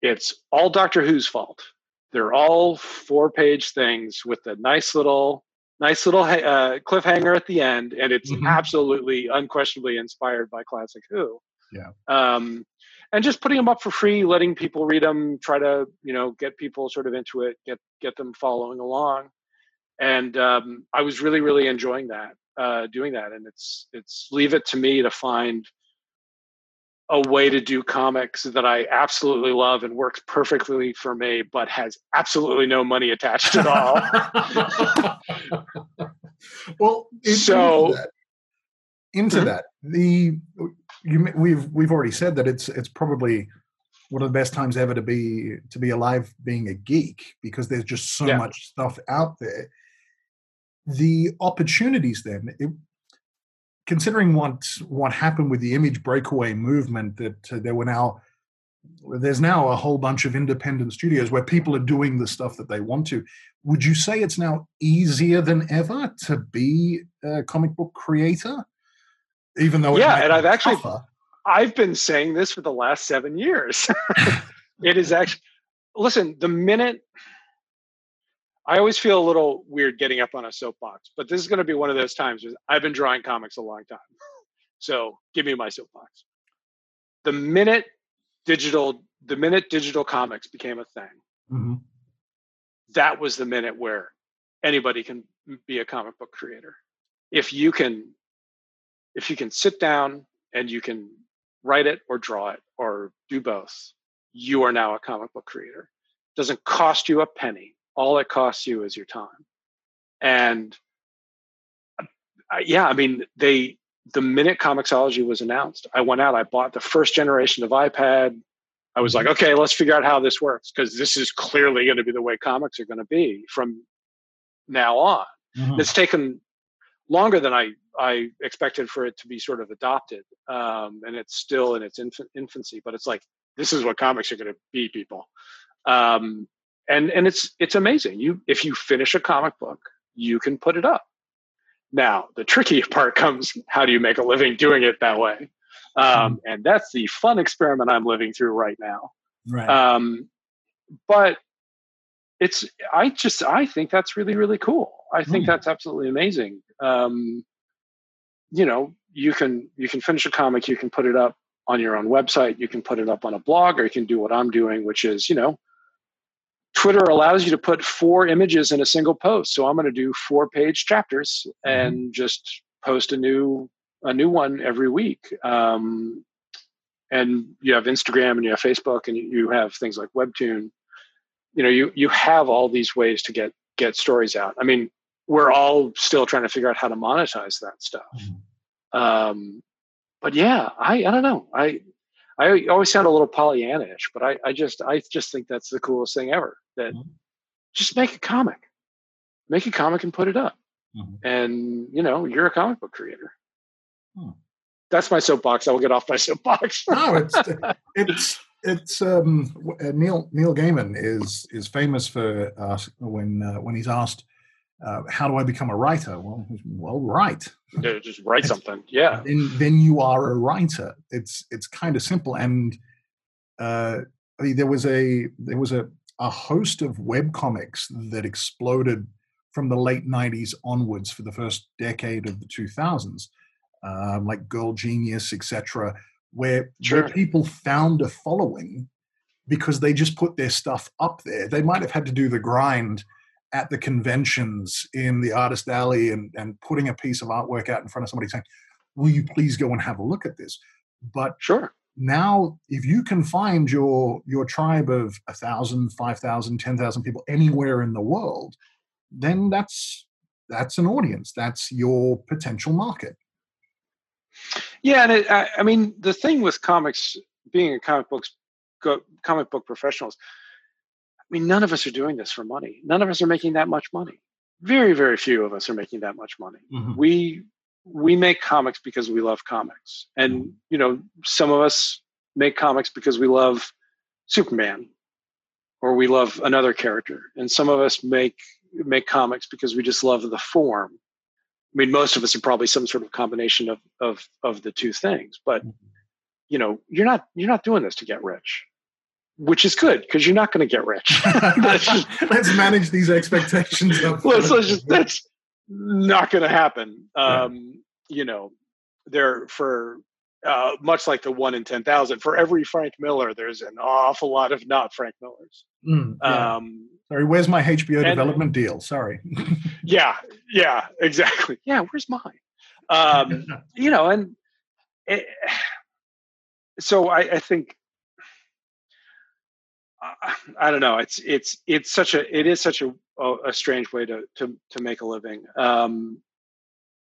It's all Doctor Who's fault. They're all four-page things with a nice little nice little uh, cliffhanger at the end. And it's mm-hmm. absolutely unquestionably inspired by Classic Who. Yeah. Um, and just putting them up for free, letting people read them, try to, you know, get people sort of into it, get get them following along. And um, I was really, really enjoying that, uh, doing that. And it's, it's leave it to me to find a way to do comics that I absolutely love and works perfectly for me, but has absolutely no money attached at all. Well, so into that, into mm-hmm. that the you, we've we've already said that it's it's probably one of the best times ever to be to be alive being a geek, because there's just so yeah. much stuff out there. The opportunities then. It, Considering what what happened with the image breakaway movement, that uh, there were now there's now a whole bunch of independent studios where people are doing the stuff that they want to. Would you say it's now easier than ever to be a comic book creator? Even though it yeah, and I've actually tougher. I've been saying this for the last seven years. It is actually listen. The minute I always feel a little weird getting up on a soapbox, but this is going to be one of those times. I've been drawing comics a long time, so give me my soapbox. The minute digital, the minute digital comics became a thing, mm-hmm. that was the minute where anybody can be a comic book creator. If you can, if you can sit down and you can write it or draw it or do both, you are now a comic book creator. It doesn't cost you a penny. All it costs you is your time. And uh, yeah, I mean, they, the minute Comixology was announced, I went out, I bought the first generation of iPad. I was like, okay, let's figure out how this works, because this is clearly going to be the way comics are going to be from now on. Mm-hmm. It's taken longer than I, I expected for it to be sort of adopted. Um, and it's still in its inf- infancy, but it's like, this is what comics are going to be, people. Um, And and it's it's amazing. You if you finish a comic book, you can put it up. Now the tricky part comes: how do you make a living doing it that way? Um, and that's the fun experiment I'm living through right now. Right. Um, but it's I just I think that's really really cool. I think mm. that's absolutely amazing. Um, you know, you can you can finish a comic, you can put it up on your own website, you can put it up on a blog, or you can do what I'm doing, which is you know. Twitter allows you to put four images in a single post. So I'm going to do four page chapters and just post a new, a new one every week. Um, and you have Instagram and you have Facebook and you have things like Webtoon. You know, you, you have all these ways to get, get stories out. I mean, we're all still trying to figure out how to monetize that stuff. Um, but yeah, I, I don't know. I, I always sound a little Pollyannish, but I, I just I just think that's the coolest thing ever. That mm-hmm. just make a comic, make a comic and put it up, mm-hmm. and you know you're a comic book creator. Hmm. That's my soapbox. I will get off my soapbox. No, it's it's it's um, Neil Neil Gaiman is is famous for uh, when uh, when he's asked uh, how do I become a writer? Well, well, write. Yeah, just write something. Yeah. Then, then you are a writer. It's it's kind of simple. And uh, I mean, there was a there was a, a host of webcomics that exploded from the late nineties onwards for the first decade of the two thousands, um, like Girl Genius, et cetera, where, sure. where people found a following because they just put their stuff up there. They might have had to do the grind at the conventions in the artist alley and, and putting a piece of artwork out in front of somebody saying, will you please go and have a look at this? But sure. now if you can find your your tribe of one thousand, five thousand, ten thousand people anywhere in the world, then that's that's an audience. That's your potential market. Yeah, and it, I, I mean, the thing with comics, being a comic, books, go, comic book professionals, I mean, none of us are doing this for money. None of us are making that much money. Very, very few of us are making that much money. Mm-hmm. We we make comics because we love comics. And, you know, some of us make comics because we love Superman or we love another character. And some of us make make comics because we just love the form. I mean, most of us are probably some sort of combination of of, of the two things. But, you know, you're not you're not doing this to get rich. Which is good, because you're not going to get rich. Let's manage these expectations. let's, let's just, that's not going to happen. Um, yeah. You know, there for uh, much like the one in ten thousand, for every Frank Miller, there's an awful lot of not Frank Millers. Mm, yeah. um, Sorry, where's my H B O and, development deal? Sorry. yeah, yeah, exactly. Yeah, where's mine? Um, you know, and it, so I, I think, I, I don't know. It's it's it's such a it is such a a strange way to to to make a living. Um,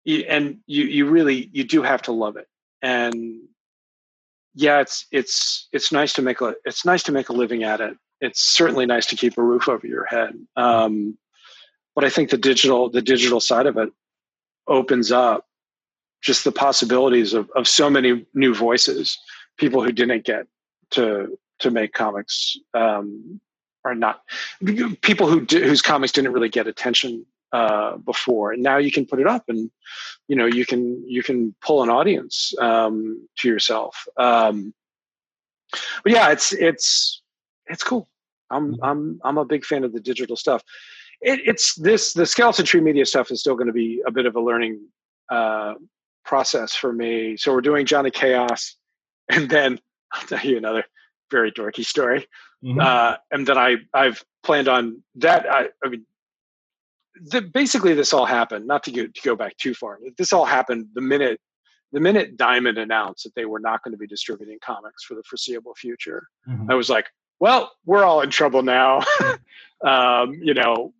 and you you really you do have to love it. And yeah, it's it's it's nice to make a it's nice to make a living at it. It's certainly nice to keep a roof over your head. Um, but I think the digital the digital side of it opens up just the possibilities of, of so many new voices. People who didn't get to to make comics um, are not people who do, whose comics didn't really get attention uh, before. And now you can put it up, and you know you can you can pull an audience um, to yourself. Um, but yeah, it's it's it's cool. I'm I'm I'm a big fan of the digital stuff. It, it's this the Skeleton Tree Media stuff is still going to be a bit of a learning uh, process for me. So we're doing Johnny Chaos. And then I'll tell you another very dorky story. Mm-hmm. Uh, and then I, I've planned on that. I, I mean, the, basically this all happened, not to go, to go back too far. This all happened the minute, the minute Diamond announced that they were not going to be distributing comics for the foreseeable future. Mm-hmm. I was like, well, we're all in trouble now. um, you know,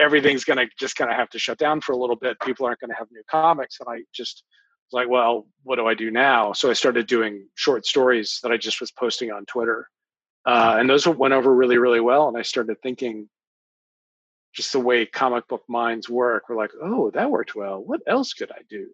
everything's going to just kind of have to shut down for a little bit. People aren't going to have new comics. And I just, like, well, what do I do now? So I started doing short stories that I just was posting on Twitter. Uh, and those went over really, really well. And I started thinking just the way comic book minds work. We're like, oh, that worked well. What else could I do?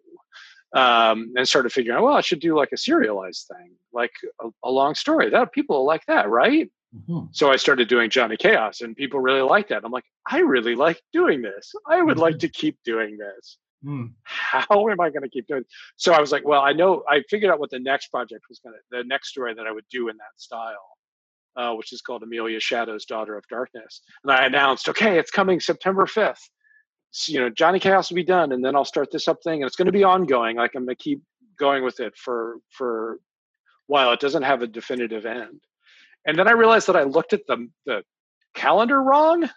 Um, and started figuring out, well, I should do like a serialized thing, like a, a long story. That people will like that, right? Mm-hmm. So I started doing Johnny Chaos, and people really liked that. I'm like, I really like doing this. I would mm-hmm. like to keep doing this. Mm. How am I going to keep doing? So I was like, well, I know I figured out what the next project was going to, the next story that I would do in that style, uh, which is called Amelia Shadows, Daughter of Darkness. And I announced, okay, it's coming September fifth. So, you know, Johnny Chaos will be done. And then I'll start this up thing, and it's going to be ongoing. Like, I'm going to keep going with it for, for a while. It doesn't have a definitive end. And then I realized that I looked at the, the calendar wrong,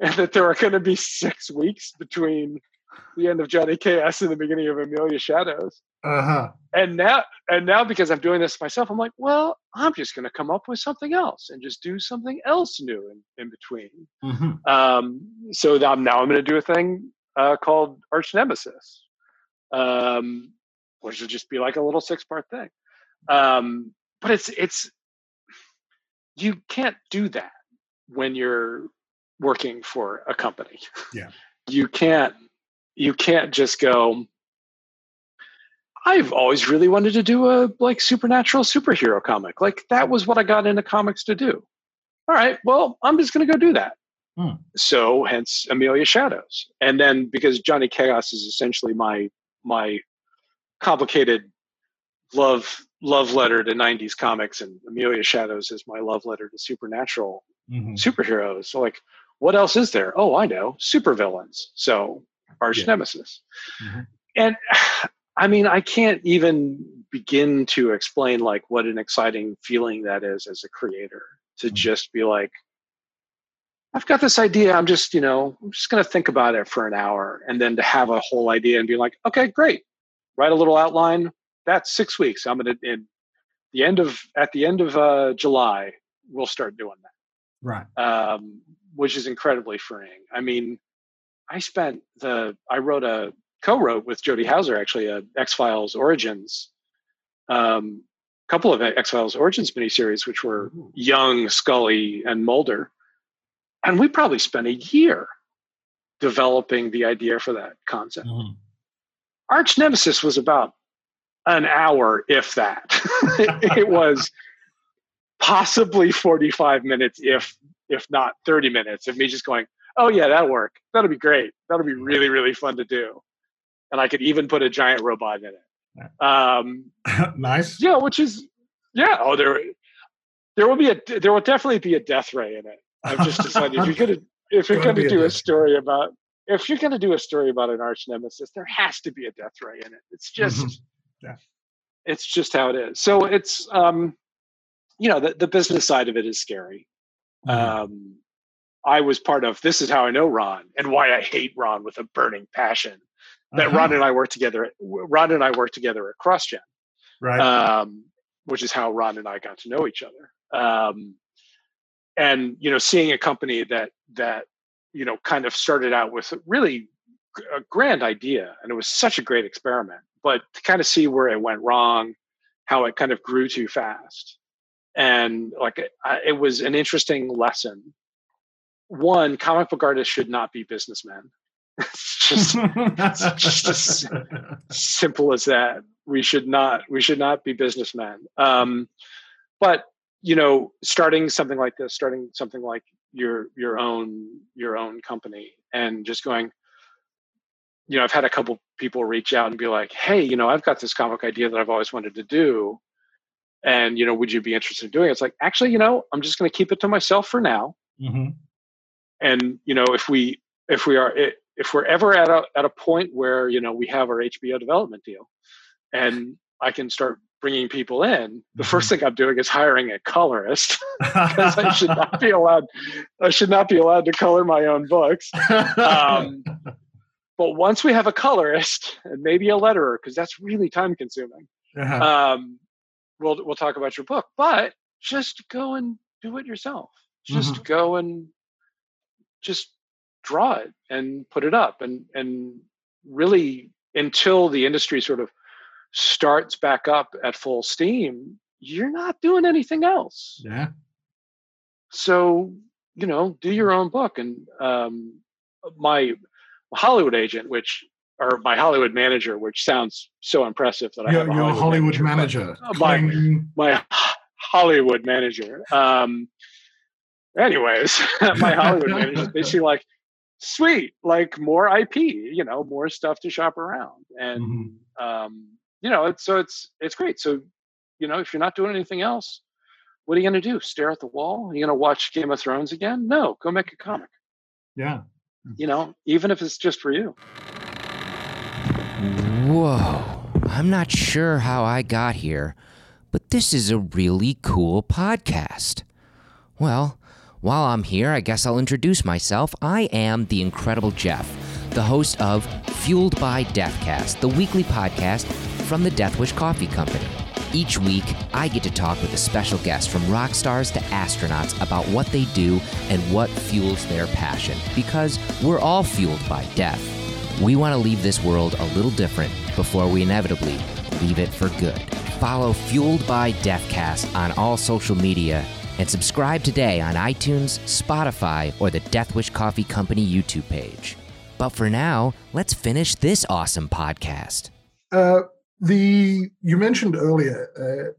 and that there are going to be six weeks between the end of Johnny Chaos and the beginning of Amelia Shadows. Uh-huh. And now, and now because I'm doing this myself, I'm like, well, I'm just going to come up with something else and just do something else new in, in between. Mm-hmm. Um, so now I'm, now I'm going to do a thing uh, called Arch Nemesis, um, which will just be like a little six-part thing. Um, but it's it's you can't do that when you're working for a company. Yeah, you can't. You can't just go, I've always really wanted to do a like supernatural superhero comic. Like, that was what I got into comics to do. All right, well, I'm just going to go do that. Hmm. So hence Amelia Shadows. And then because Johnny Chaos is essentially my my complicated love love letter to nineties comics, and Amelia Shadows is my love letter to supernatural mm-hmm. superheroes. So like, what else is there? Oh, I know, supervillains. So Arch yeah. Nemesis. Mm-hmm. And I mean, I can't even begin to explain like what an exciting feeling that is as a creator, to mm-hmm. just be like, I've got this idea. I'm just, you know, I'm just going to think about it for an hour. And then to have a whole idea and be like, okay, great. Write a little outline. That's six weeks. I'm going to, in the end of, at the end of uh, July, we'll start doing that. Right. Um, which is incredibly freeing. I mean, I spent the, I wrote a, co-wrote with Jody Hauser, actually, a X-Files Origins, um, couple of X-Files Origins miniseries, which were Young, Scully, and Mulder. And we probably spent a year developing the idea for that concept. Mm-hmm. Arch Nemesis was about an hour, if that. it, it was possibly forty-five minutes, if if not thirty minutes, of me just going, oh yeah, that'll work. That'll be great. That'll be really, really fun to do. And I could even put a giant robot in it. Um, nice. Yeah, which is, yeah. Oh, there, there will be a, there will definitely be a death ray in it. I've just decided if you're gonna, if you're gonna do a story about, if you're gonna do a story about an arch nemesis, there has to be a death ray in it. It's just, mm-hmm. yeah. it's just how it is. So it's, um, you know, the, the business side of it is scary. Mm-hmm. Um, I was part of, this is how I know Ron and why I hate Ron with a burning passion, that uh-huh. Ron and I worked together. Ron and I worked together at CrossGen. Right. Um, which is how Ron and I got to know each other. Um, and, you know, seeing a company that, that, you know, kind of started out with a really a grand idea, and it was such a great experiment, but to kind of see where it went wrong, how it kind of grew too fast. And like, I, it was an interesting lesson. One, comic book artists should not be businessmen. It's just, it's just as simple as that. We should not, we should not be businessmen. Um, but, you know, starting something like this, starting something like your, your own, your own company, and just going, you know, I've had a couple people reach out and be like, hey, you know, I've got this comic idea that I've always wanted to do. And, you know, would you be interested in doing it? It's like, actually, you know, I'm just going to keep it to myself for now. Mm-hmm. And, you know, if we, if we are, if we're ever at a, at a point where, you know, we have our H B O development deal and I can start bringing people in, the first thing I'm doing is hiring a colorist, because I should not be allowed, I should not be allowed to color my own books. Um, but once we have a colorist and maybe a letterer, because that's really time consuming, uh-huh. um, we'll, we'll talk about your book, but just go and do it yourself. Just mm-hmm. go and just draw it and put it up. And, and really, until the industry sort of starts back up at full steam, you're not doing anything else. Yeah. So, you know, do your own book. And um, my Hollywood agent, which, or my Hollywood manager, which sounds so impressive that I have a Hollywood, Hollywood manager. manager. My, my Hollywood manager. Um, anyways, my Hollywood manager is basically like, sweet, like more I P, you know, more stuff to shop around. And, mm-hmm. um, you know, it's, so it's, it's great. So, you know, if you're not doing anything else, what are you going to do? Stare at the wall? Are you going to watch Game of Thrones again? No, go make a comic. Yeah. You know, even if it's just for you. Whoa. I'm not sure how I got here, but this is a really cool podcast. Well, while I'm here, I guess I'll introduce myself. I am the Incredible Jeff, the host of Fueled by Deathcast, the weekly podcast from the Deathwish Coffee Company. Each week, I get to talk with a special guest, from rock stars to astronauts, about what they do and what fuels their passion, because we're all fueled by death. We want to leave this world a little different before we inevitably leave it for good. Follow Fueled by Deathcast on all social media, and subscribe today on iTunes, Spotify, or the Deathwish Coffee Company YouTube page. But for now, let's finish this awesome podcast. Uh, the you mentioned earlier uh,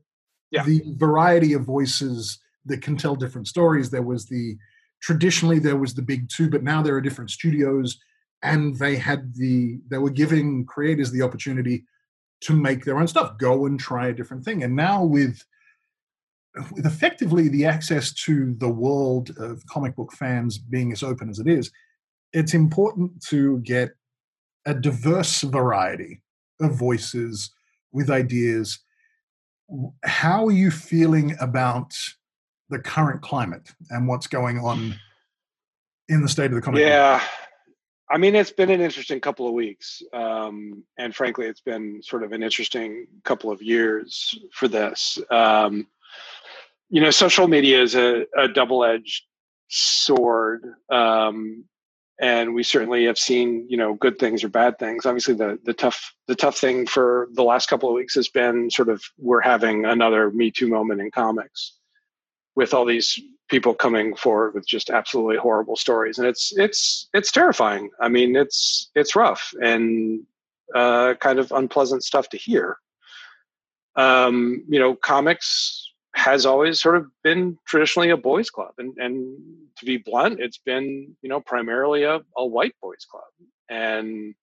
yeah. the variety of voices that can tell different stories. There was the traditionally there was the big two, but now there are different studios, and they had the they were giving creators the opportunity to make their own stuff, go and try a different thing. And now with with effectively the access to the world of comic book fans being as open as it is, it's important to get a diverse variety of voices with ideas. How are you feeling about the current climate and what's going on in the state of the comic book? Yeah. I mean, it's been an interesting couple of weeks. Um, and frankly, it's been sort of an interesting couple of years for this. Um, You know, social media is a, a double-edged sword, um, and we certainly have seen, you know, good things or bad things. Obviously, the the tough the tough thing for the last couple of weeks has been sort of we're having another Me Too moment in comics, with all these people coming forward with just absolutely horrible stories, and it's it's it's terrifying. I mean, it's it's rough and uh, kind of unpleasant stuff to hear. Um, you know, comics has always sort of been traditionally a boys' club, and and to be blunt, it's been, you know, primarily a, a white boys' club. And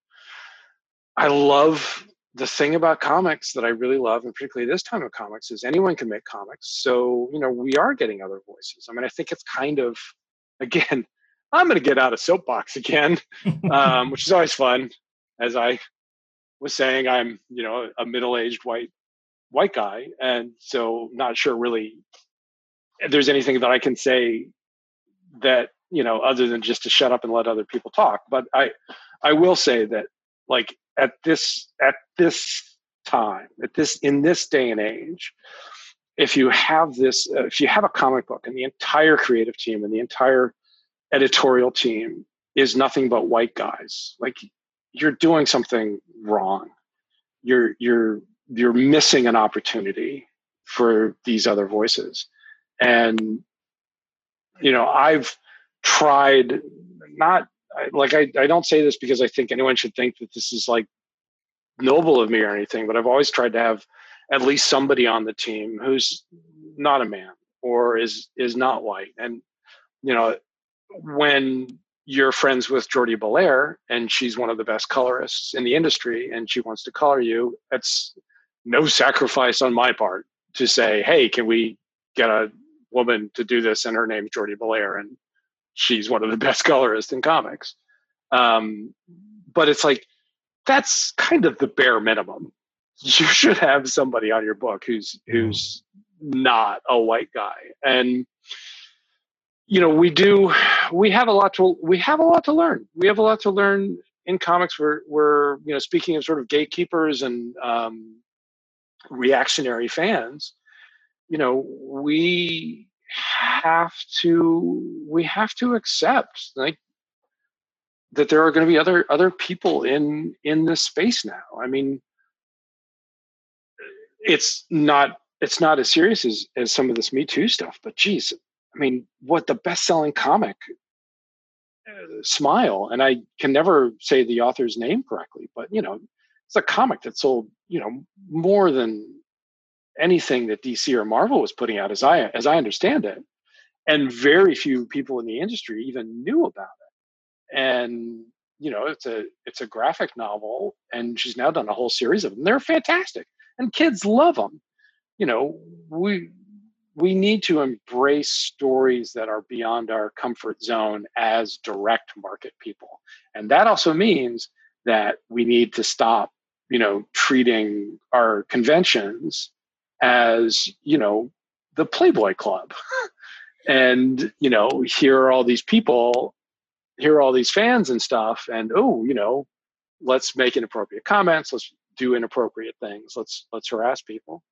I love the thing about comics that I really love, and particularly this time of comics, is anyone can make comics. So, you know, we are getting other voices. I mean, I think it's kind of, again, I'm going to get out of soapbox again, um, which is always fun. As I was saying, I'm, you know, a middle-aged white. white guy, and so not sure really there's anything that I can say that, you know, other than just to shut up and let other people talk. But I I will say that, like, at this at this time at this in this day and age, if you have this, uh, if you have a comic book and the entire creative team and the entire editorial team is nothing but white guys, like you're doing something wrong. You're, you're, you're missing an opportunity for these other voices. And, you know, I've tried not like, I, I don't say this because I think anyone should think that this is like noble of me or anything, but I've always tried to have at least somebody on the team who's not a man or is, is not white. And, you know, when you're friends with Jordi Belair and she's one of the best colorists in the industry and she wants to color you, that's no sacrifice on my part to say, hey, can we get a woman to do this? And her name's Jordi Belair and she's one of the best colorists in comics. Um, but it's like, that's kind of the bare minimum. You should have somebody on your book who's who's not a white guy. And you know, we do we have a lot to we have a lot to learn. We have a lot to learn in comics. We're we're you know, speaking of sort of gatekeepers and um, reactionary fans, you know, we have to we have to accept like that there are going to be other other people in in this space now. I mean, It's not it's not as serious as, as some of this Me Too stuff, but geez, I mean, what the best-selling comic, uh, Smile, and I can never say the author's name correctly, but you know, it's a comic that sold you know more than anything that D C or Marvel was putting out, as I as I understand it, and very few people in the industry even knew about it. And you know, it's a it's a graphic novel, and she's now done a whole series of them. They're fantastic. And kids love them. You know, we we need to embrace stories that are beyond our comfort zone as direct market people. And that also means that we need to stop, you know, treating our conventions as, you know, the Playboy Club. And, you know, here are all these people, here are all these fans and stuff. And, oh, you know, let's make inappropriate comments. Let's do inappropriate things. Let's let's harass people,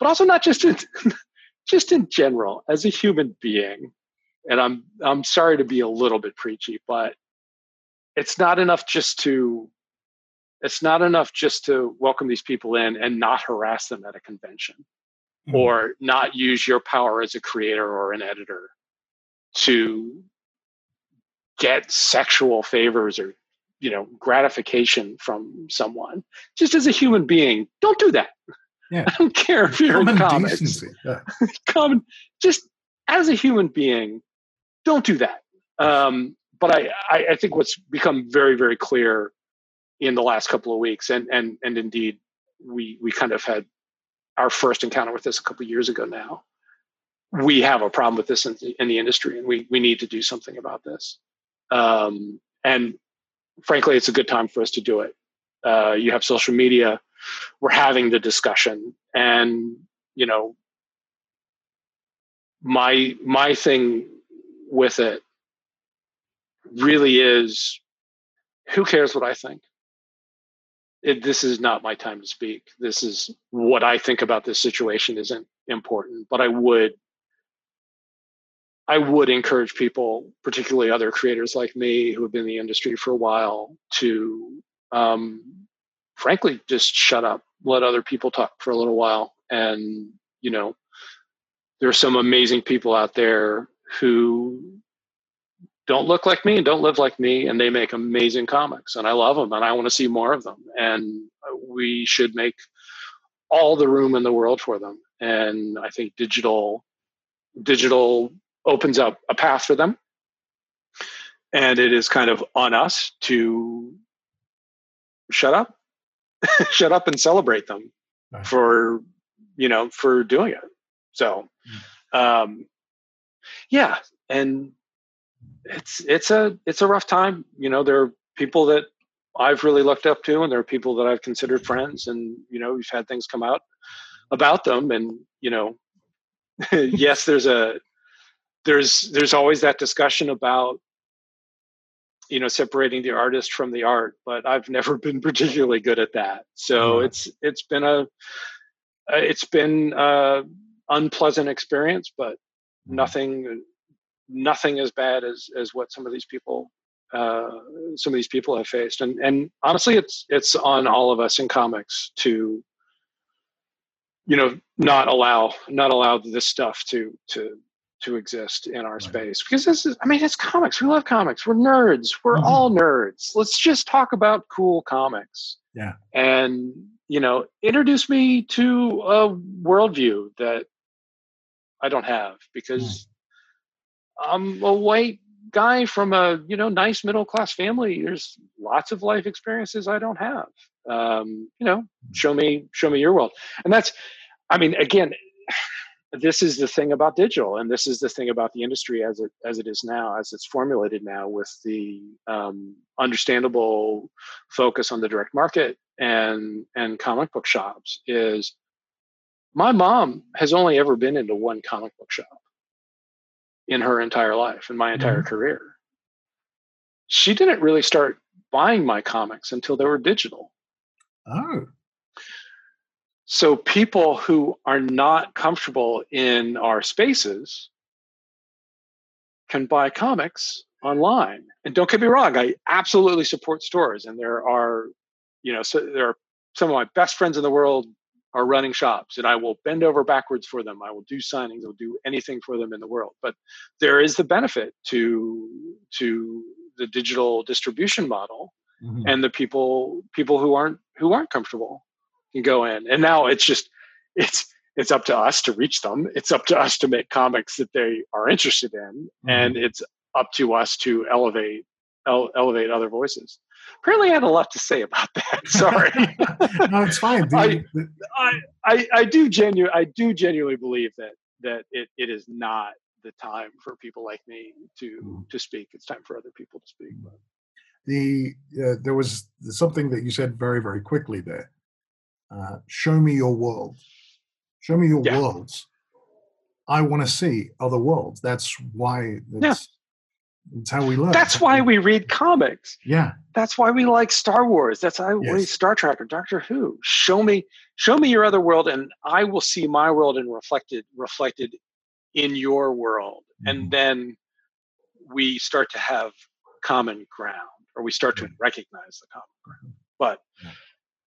but also not just in, just in general as a human being. And I'm I'm sorry to be a little bit preachy, but it's not enough just to it's not enough just to welcome these people in and not harass them at a convention, mm-hmm. or not use your power as a creator or an editor to get sexual favors or you know, gratification from someone. Just as a human being, don't do that. Yeah. I don't care if you're common in comics. Yeah. Common, just as a human being, don't do that. Um, but I, I, I think what's become very, very clear in the last couple of weeks, and and and indeed, we we kind of had our first encounter with this a couple of years ago now. We have a problem with this in the, in the industry, and we we need to do something about this. Um, and frankly, it's a good time for us to do it. Uh, you have social media. We're having the discussion. And, you know, my my thing with it really is, who cares what I think? It, this is not my time to speak. This is what I think about this situation isn't important. But I would, I would encourage people, particularly other creators like me who have been in the industry for a while, to um, frankly just shut up, let other people talk for a little while. And, you know, there are some amazing people out there who don't look like me and don't live like me, and they make amazing comics, and I love them, and I want to see more of them. And we should make all the room in the world for them. And I think digital, digital, opens up a path for them. And it is kind of on us to shut up, shut up and celebrate them nice. for, you know, for doing it. So, um, yeah. And it's, it's a, it's a rough time. You know, there are people that I've really looked up to, and there are people that I've considered friends, and, you know, we've had things come out about them. And, you know, yes, there's a, There's there's always that discussion about, you know, separating the artist from the art, but I've never been particularly good at that. So mm-hmm. it's it's been a it's been a, unpleasant experience, but nothing, nothing as bad as, as what some of these people, uh, some of these people have faced. And, and honestly, it's, it's on all of us in comics to, you know, not allow, not allow this stuff to, to, to exist in our space, because this is, I mean, it's comics. We love comics. We're nerds. We're mm-hmm. all nerds. Let's just talk about cool comics. Yeah. And, you know, introduce me to a worldview that I don't have, because I'm a white guy from a, you know, nice middle-class family. There's lots of life experiences I don't have. Um, you know, show me, show me your world. And that's, I mean, again, this is the thing about digital, and this is the thing about the industry as it, as it is now, as it's formulated now, with the um, understandable focus on the direct market and, and comic book shops is, my mom has only ever been into one comic book shop in her entire life, in my entire mm-hmm. career. She didn't really start buying my comics until they were digital. Oh. So people who are not comfortable in our spaces can buy comics online. And don't get me wrong, I absolutely support stores. And there are, you know, so there are some of my best friends in the world are running shops, and I will bend over backwards for them. I will do signings. I'll do anything for them in the world. But there is the benefit to to the digital distribution model, mm-hmm. and the people people who aren't who aren't comfortable can go in. And now it's just it's it's up to us to reach them. It's up to us to make comics that they are interested in, mm-hmm. and it's up to us to elevate ele- elevate other voices. Apparently I had a lot to say about that. Sorry. No, it's fine. I, I, I, I do genu- I do genuinely believe that, that it, it is not the time for people like me to, to speak. It's time for other people to speak. But. The, uh, there was something that you said very, very quickly there. Uh, show me your world. Show me your yeah. worlds. I want to see other worlds. That's why it's, yeah. It's how we learn. That's why we read comics. Yeah. That's why we like Star Wars. That's why we read Star Trek or Doctor Who. Show me, show me your other world, and I will see my world and reflected, reflected in your world. Mm-hmm. And then we start to have common ground, or we start to recognize the common ground. But yeah.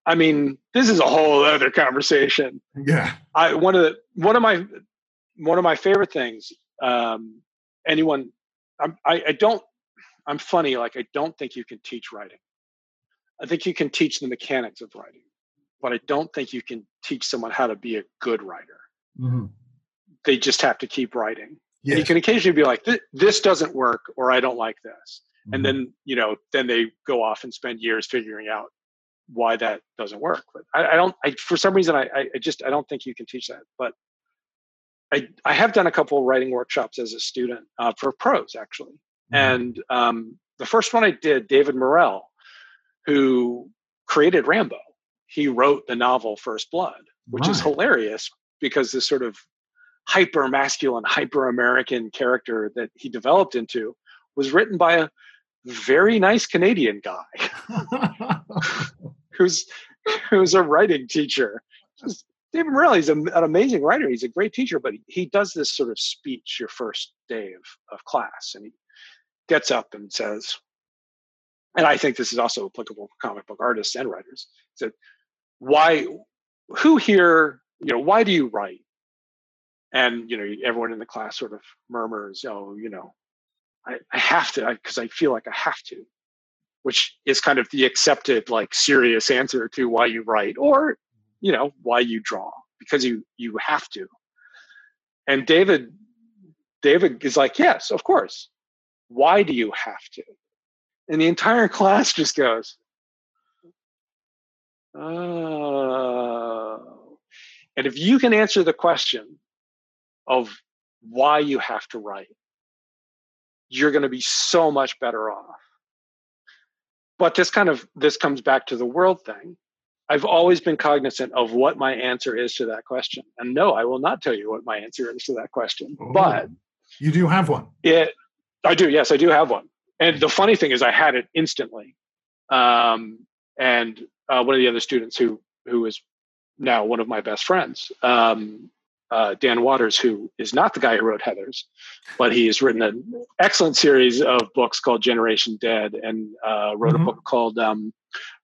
I mean, this is a whole other conversation. Yeah. I one of the one of my one of my favorite things. Um, anyone. I'm, I, I don't, I'm funny. Like, I don't think you can teach writing. I think you can teach the mechanics of writing, but I don't think you can teach someone how to be a good writer. Mm-hmm. They just have to keep writing. Yes. And you can occasionally be like, this, this doesn't work, or I don't like this. Mm-hmm. And then, you know, then they go off and spend years figuring out why that doesn't work. But I, I don't, I, for some reason, I, I just, I don't think you can teach that. But I, I have done a couple of writing workshops as a student uh, for pros, actually. Mm-hmm. And um, the first one I did, David Morrell, who created Rambo, he wrote the novel First Blood, which right. is hilarious, because this sort of hyper-masculine, hyper-American character that he developed into was written by a very nice Canadian guy who's who's a writing teacher. Just, David Morrell, he's an amazing writer. He's a great teacher, but he does this sort of speech your first day of, of class. And he gets up and says, and I think this is also applicable for comic book artists and writers, he said, why, who here, you know, why do you write? And, you know, everyone in the class sort of murmurs, oh, you know, I, I have to, because I, I feel like I have to, which is kind of the accepted, like, serious answer to why you write, or you know, why you draw, because you you have to. And David, David is like, yes, of course. Why do you have to? And the entire class just goes, oh. And if you can answer the question of why you have to write, you're going to be so much better off. But this kind of, this comes back to the world thing. I've always been cognizant of what my answer is to that question. And no, I will not tell you what my answer is to that question. Ooh, but you do have one. It, I do. Yes, I do have one. And the funny thing is I had it instantly. Um, and uh, one of the other students who, who is now one of my best friends, um, uh, Dan Waters, who is not the guy who wrote Heathers, but he's written an excellent series of books called Generation Dead, and uh, wrote mm-hmm. a book called um,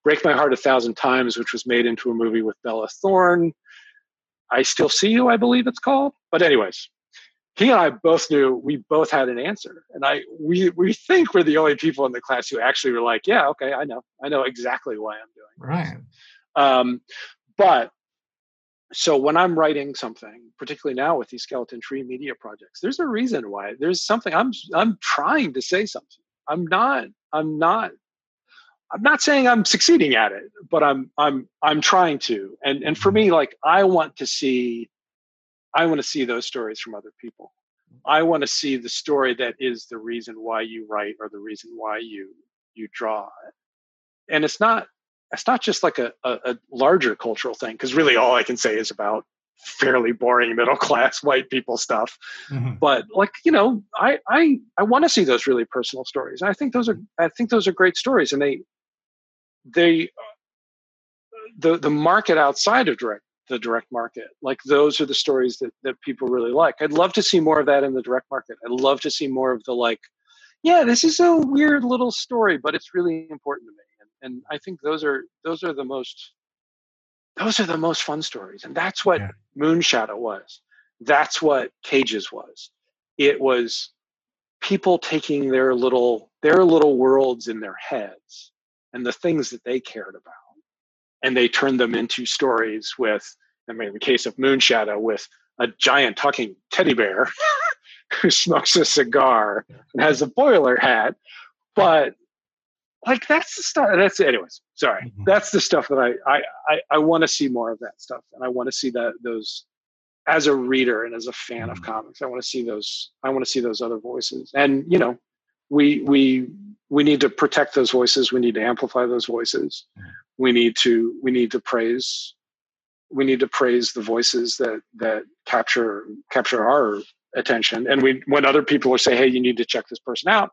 Break My Heart a Thousand Times, which was made into a movie with Bella Thorne. I Still See You, I believe it's called. But anyways, he and I both knew we both had an answer. And I we we think we're the only people in the class who actually were like, yeah, okay, I know. I know exactly why I'm doing right. this. Um, but so when I'm writing something, particularly now with these Skeleton Tree Media projects, there's a reason why. There's something I'm I'm trying to say something. I'm not, I'm not I'm not saying I'm succeeding at it, but I'm I'm I'm trying to. And and for me, like I want to see I want to see those stories from other people. I want to see the story that is the reason why you write or the reason why you you draw. And it's not it's not just like a a, a larger cultural thing, because really all I can say is about fairly boring middle class white people stuff. Mm-hmm. But like, you know, I I I want to see those really personal stories. And I think those are I think those are great stories, and they they the the market outside of direct the direct market, like those are the stories that that people really like. I'd love to see more of that in the direct market. I'd love to see more of the like, yeah, this is a weird little story, but it's really important to me. And, and I think those are those are the most those are the most fun stories. And that's what yeah. Moonshadow was. That's what Cages was. It was people taking their little their little worlds in their heads and the things that they cared about, and they turned them into stories with, I mean, in the case of Moonshadow, with a giant talking teddy bear who smokes a cigar and has a boiler hat. But like, that's the stuff, that's, anyways, sorry. Mm-hmm. That's the stuff that I, I, I, I want to see more of that stuff. And I want to see that those, as a reader and as a fan mm-hmm. of comics, I want to see those, I want to see those other voices. And, you know, we, we, we need to protect those voices. We need to amplify those voices. Mm-hmm. We need to we need to praise we need to praise the voices that that capture capture our attention. And we when other people are say, hey, you need to check this person out,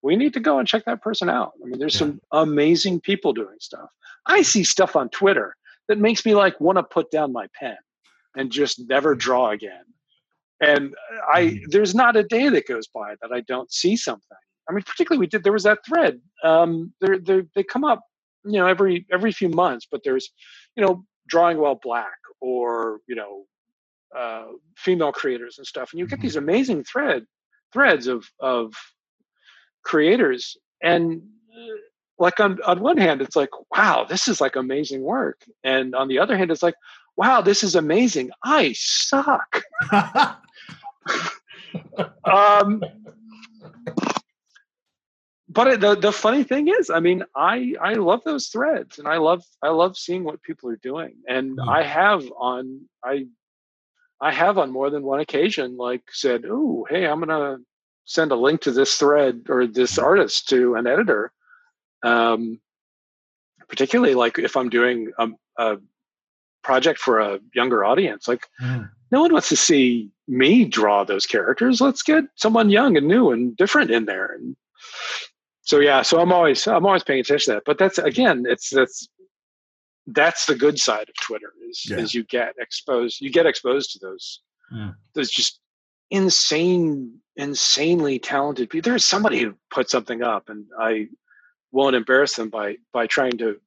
we need to go and check that person out. I mean, there's yeah. some amazing people doing stuff. I see stuff on Twitter that makes me like want to put down my pen and just never draw again. And I there's not a day that goes by that I don't see something. I mean, particularly we did there was that thread. Um, they're, they're, they come up, you know, every every few months, but there's, you know, Drawing While Black, or, you know, uh, female creators and stuff. And you get these amazing thread threads of of creators. And like on, on one hand, it's like, wow, this is like amazing work. And on the other hand, it's like, wow, this is amazing. I suck. um But the the funny thing is, I mean, I I love those threads, and I love I love seeing what people are doing. And mm-hmm. I have on I I have on more than one occasion like said, "Ooh, hey, I'm gonna send a link to this thread or this artist to an editor." Um, particularly like if I'm doing a, a project for a younger audience, like mm-hmm. no one wants to see me draw those characters. Let's get someone young and new and different in there. And so yeah, so I'm always I'm always paying attention to that. But that's again, it's that's that's the good side of Twitter is, yeah. is you get exposed you get exposed to those yeah. those just insane, insanely talented people. There's somebody who put something up, and I won't embarrass them by by trying to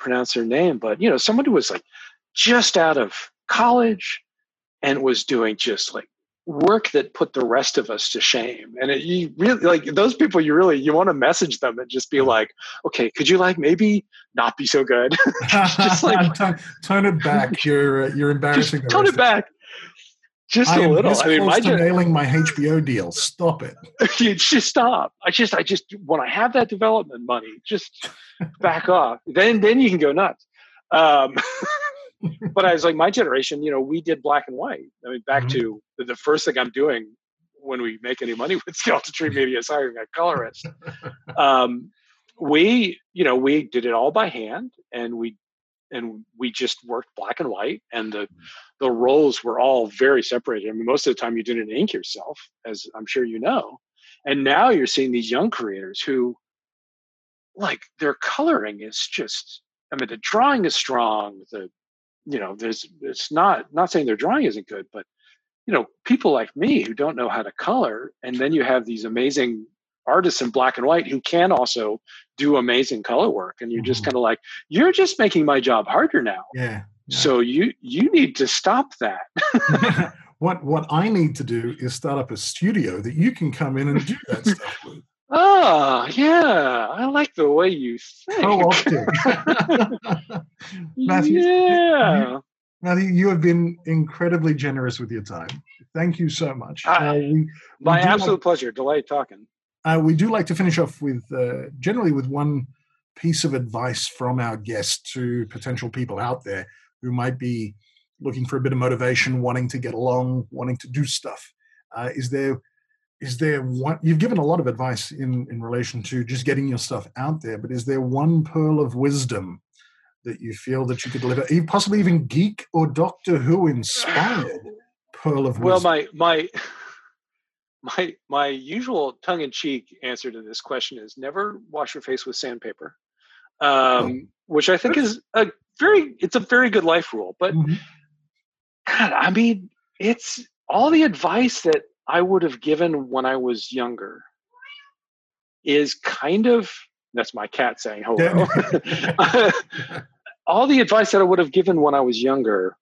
pronounce their name, but you know, someone who was like just out of college and was doing just like work that put the rest of us to shame. And it, you really like those people, you really, you want to message them and just be like, okay, could you like maybe not be so good? Just like tone, tone it back. You're, uh, you're embarrassing. Tone it back. Just I a little. I mean, I'm nailing my H B O deal. Stop it. Just stop. I just, I just, when I have that development money, just back off. Then, then you can go nuts. Um, But I was like, my generation, you know, we did black and white. I mean, back mm-hmm. to the, the first thing I'm doing when we make any money with Skeleton Tree Media is hiring a colorist. Um, we, you know, we did it all by hand, and we and we just worked black and white, and the the roles were all very separated. I mean, most of the time you didn't ink yourself, as I'm sure you know. And now you're seeing these young creators who, like, their coloring is just, I mean, the drawing is strong, the you know, there's, it's not, not saying their drawing isn't good, but, you know, people like me who don't know how to color, and then you have these amazing artists in black and white who can also do amazing color work. And you're mm-hmm. just kind of like, you're just making my job harder now. Yeah. yeah. So you, you need to stop that. What, what I need to do is start up a studio that you can come in and do that stuff with. Oh, yeah. I like the way you think. Oh, often. Matthew, yeah. You, Matthew, you have been incredibly generous with your time. Thank you so much. I, uh, we, we my absolute like, pleasure. Delight talking. Uh, we do like to finish off with, uh, generally with one piece of advice from our guests to potential people out there who might be looking for a bit of motivation, wanting to get along, wanting to do stuff. Uh, is there... Is there one, you've given a lot of advice in, in relation to just getting your stuff out there, but is there one pearl of wisdom that you feel that you could deliver, possibly even geek or Doctor Who inspired pearl of wisdom? Well, my my my my usual tongue-in-cheek answer to this question is never wash your face with sandpaper, um, which I think is a very, it's a very good life rule. But mm-hmm. God, I mean, it's all the advice that I would have given when I was younger is kind of, that's my cat saying, hello. All the advice that I would have given when I was younger,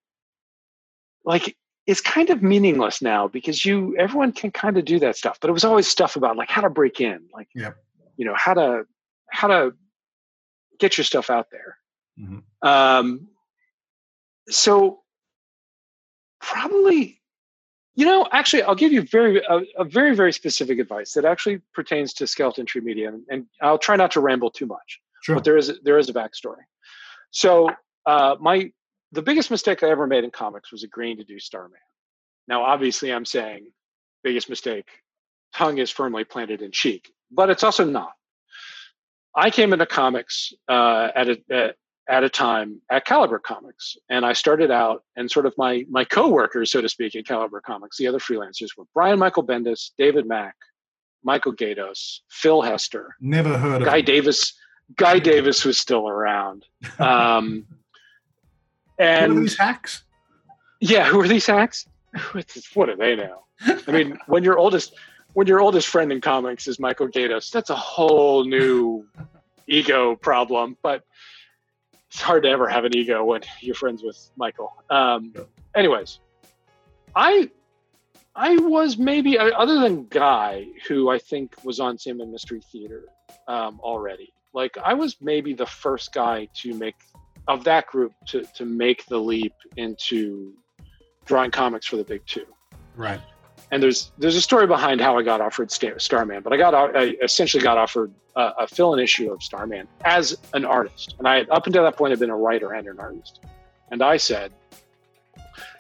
like, is kind of meaningless now, because you, everyone can kind of do that stuff, but it was always stuff about like how to break in, like, yep. you know, how to, how to get your stuff out there. Mm-hmm. Um, so probably, You know, actually, I'll give you very a, a very, very specific advice that actually pertains to Skeleton Tree Media, and, and I'll try not to ramble too much. Sure. But there is there is a backstory. So uh, my the biggest mistake I ever made in comics was agreeing to do Starman. Now, obviously, I'm saying biggest mistake, tongue is firmly planted in cheek, but it's also not. I came into comics uh, at a at, at a time at Caliber Comics. And I started out, and sort of my, my co-workers, so to speak, at Caliber Comics, the other freelancers were Brian Michael Bendis, David Mack, Michael Gaydos, Phil Hester. Never heard of Guy him. Davis. Guy Davis was still around. Um, and who are these hacks? Yeah, who are these hacks? What do they know? I mean, when your oldest when your oldest friend in comics is Michael Gaydos, that's a whole new ego problem. But it's hard to ever have an ego when you're friends with Michael. Um, anyways, I I was maybe, other than Guy, who I think was on Sandman Mystery Theater um, already, like I was maybe the first guy to make, of that group, to, to make the leap into drawing comics for the big two. Right. And there's there's a story behind how I got offered Starman, but I got I essentially got offered a, a fill-in issue of Starman as an artist, and I up until that point had been a writer and an artist. And I said,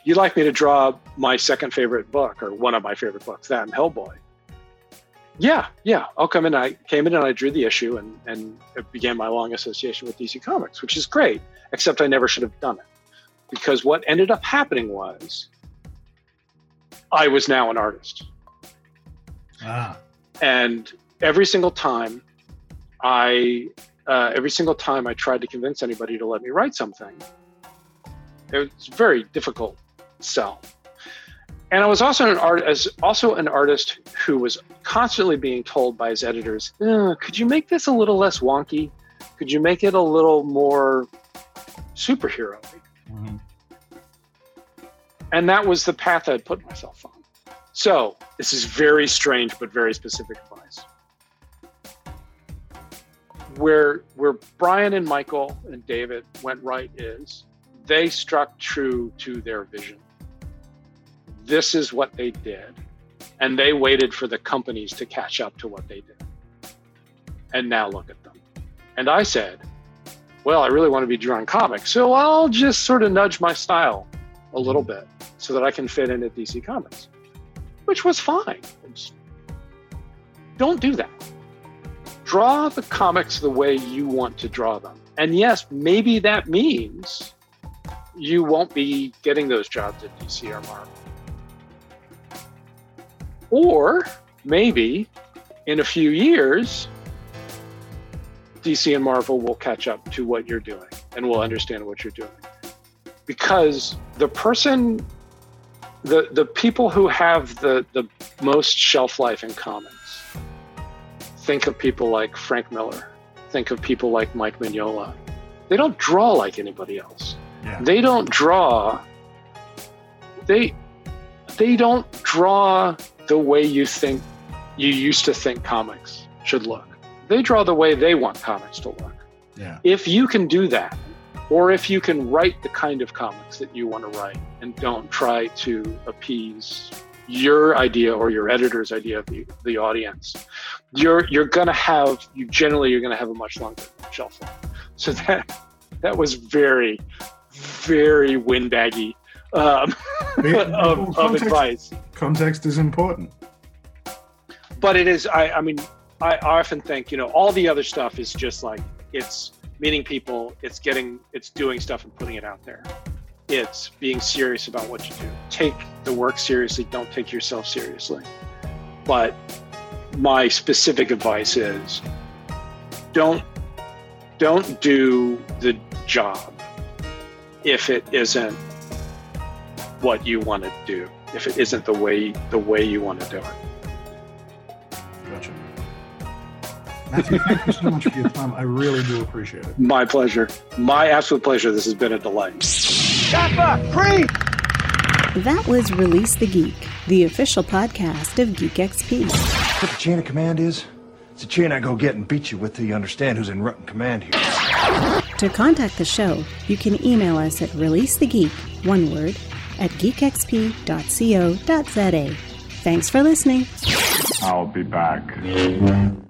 "You'd like me to draw my second favorite book, or one of my favorite books, that and Hellboy?" Yeah, yeah, I'll come in. I came in and I drew the issue, and and it began my long association with D C Comics, which is great. Except I never should have done it, because what ended up happening was, I was now an artist. Ah. And every single time I, uh, every single time I tried to convince anybody to let me write something, it was a very difficult sell. And I was also an art, as also an artist who was constantly being told by his editors, eh, could you make this a little less wonky? Could you make it a little more superhero-y? Mm-hmm. And that was the path I'd put myself on. So this is very strange, but very specific advice. Where, where Brian and Michael and David went right is they struck true to their vision. This is what they did. And they waited for the companies to catch up to what they did. And now look at them. And I said, well, I really want to be drawing comics, so I'll just sort of nudge my style a little bit so that I can fit in at D C Comics, which was fine. Just don't do that. Draw the comics the way you want to draw them. And yes, maybe that means you won't be getting those jobs at D C or Marvel. Or maybe in a few years, D C and Marvel will catch up to what you're doing and will understand what you're doing. because the person, the the people who have the, the most shelf life in comics, think of people like Frank Miller, think of people like Mike Mignola. They don't draw like anybody else. Yeah. They don't draw, they, they don't draw the way you think, you used to think comics should look. They draw the way they want comics to look. Yeah. If you can do that, or if you can write the kind of comics that you want to write and don't try to appease your idea or your editor's idea of the, the audience, you're you're gonna have, you generally you're gonna have a much longer shelf life. So that that was very, very windbaggy um, of, well, context, of advice. Context is important. But it is, I, I mean, I often think, you know, all the other stuff is just like, it's meeting people, it's getting, it's doing stuff and putting it out there. It's being serious about what you do. Take the work seriously, don't take yourself seriously. But my specific advice is don't don't do the job if it isn't what you want to do, if it isn't the way the way you want to do it. Gotcha. Matthew, thank you so much for your time. I really do appreciate it. My pleasure. My absolute pleasure. This has been a delight. Free! That was Release the Geek, the official podcast of GeekXP. What the chain of command is, it's a chain I go get and beat you with till you understand who's in rotten command here. To contact the show, you can email us at releasethegeek, one word, at geek x p dot co dot z a. Thanks for listening. I'll be back.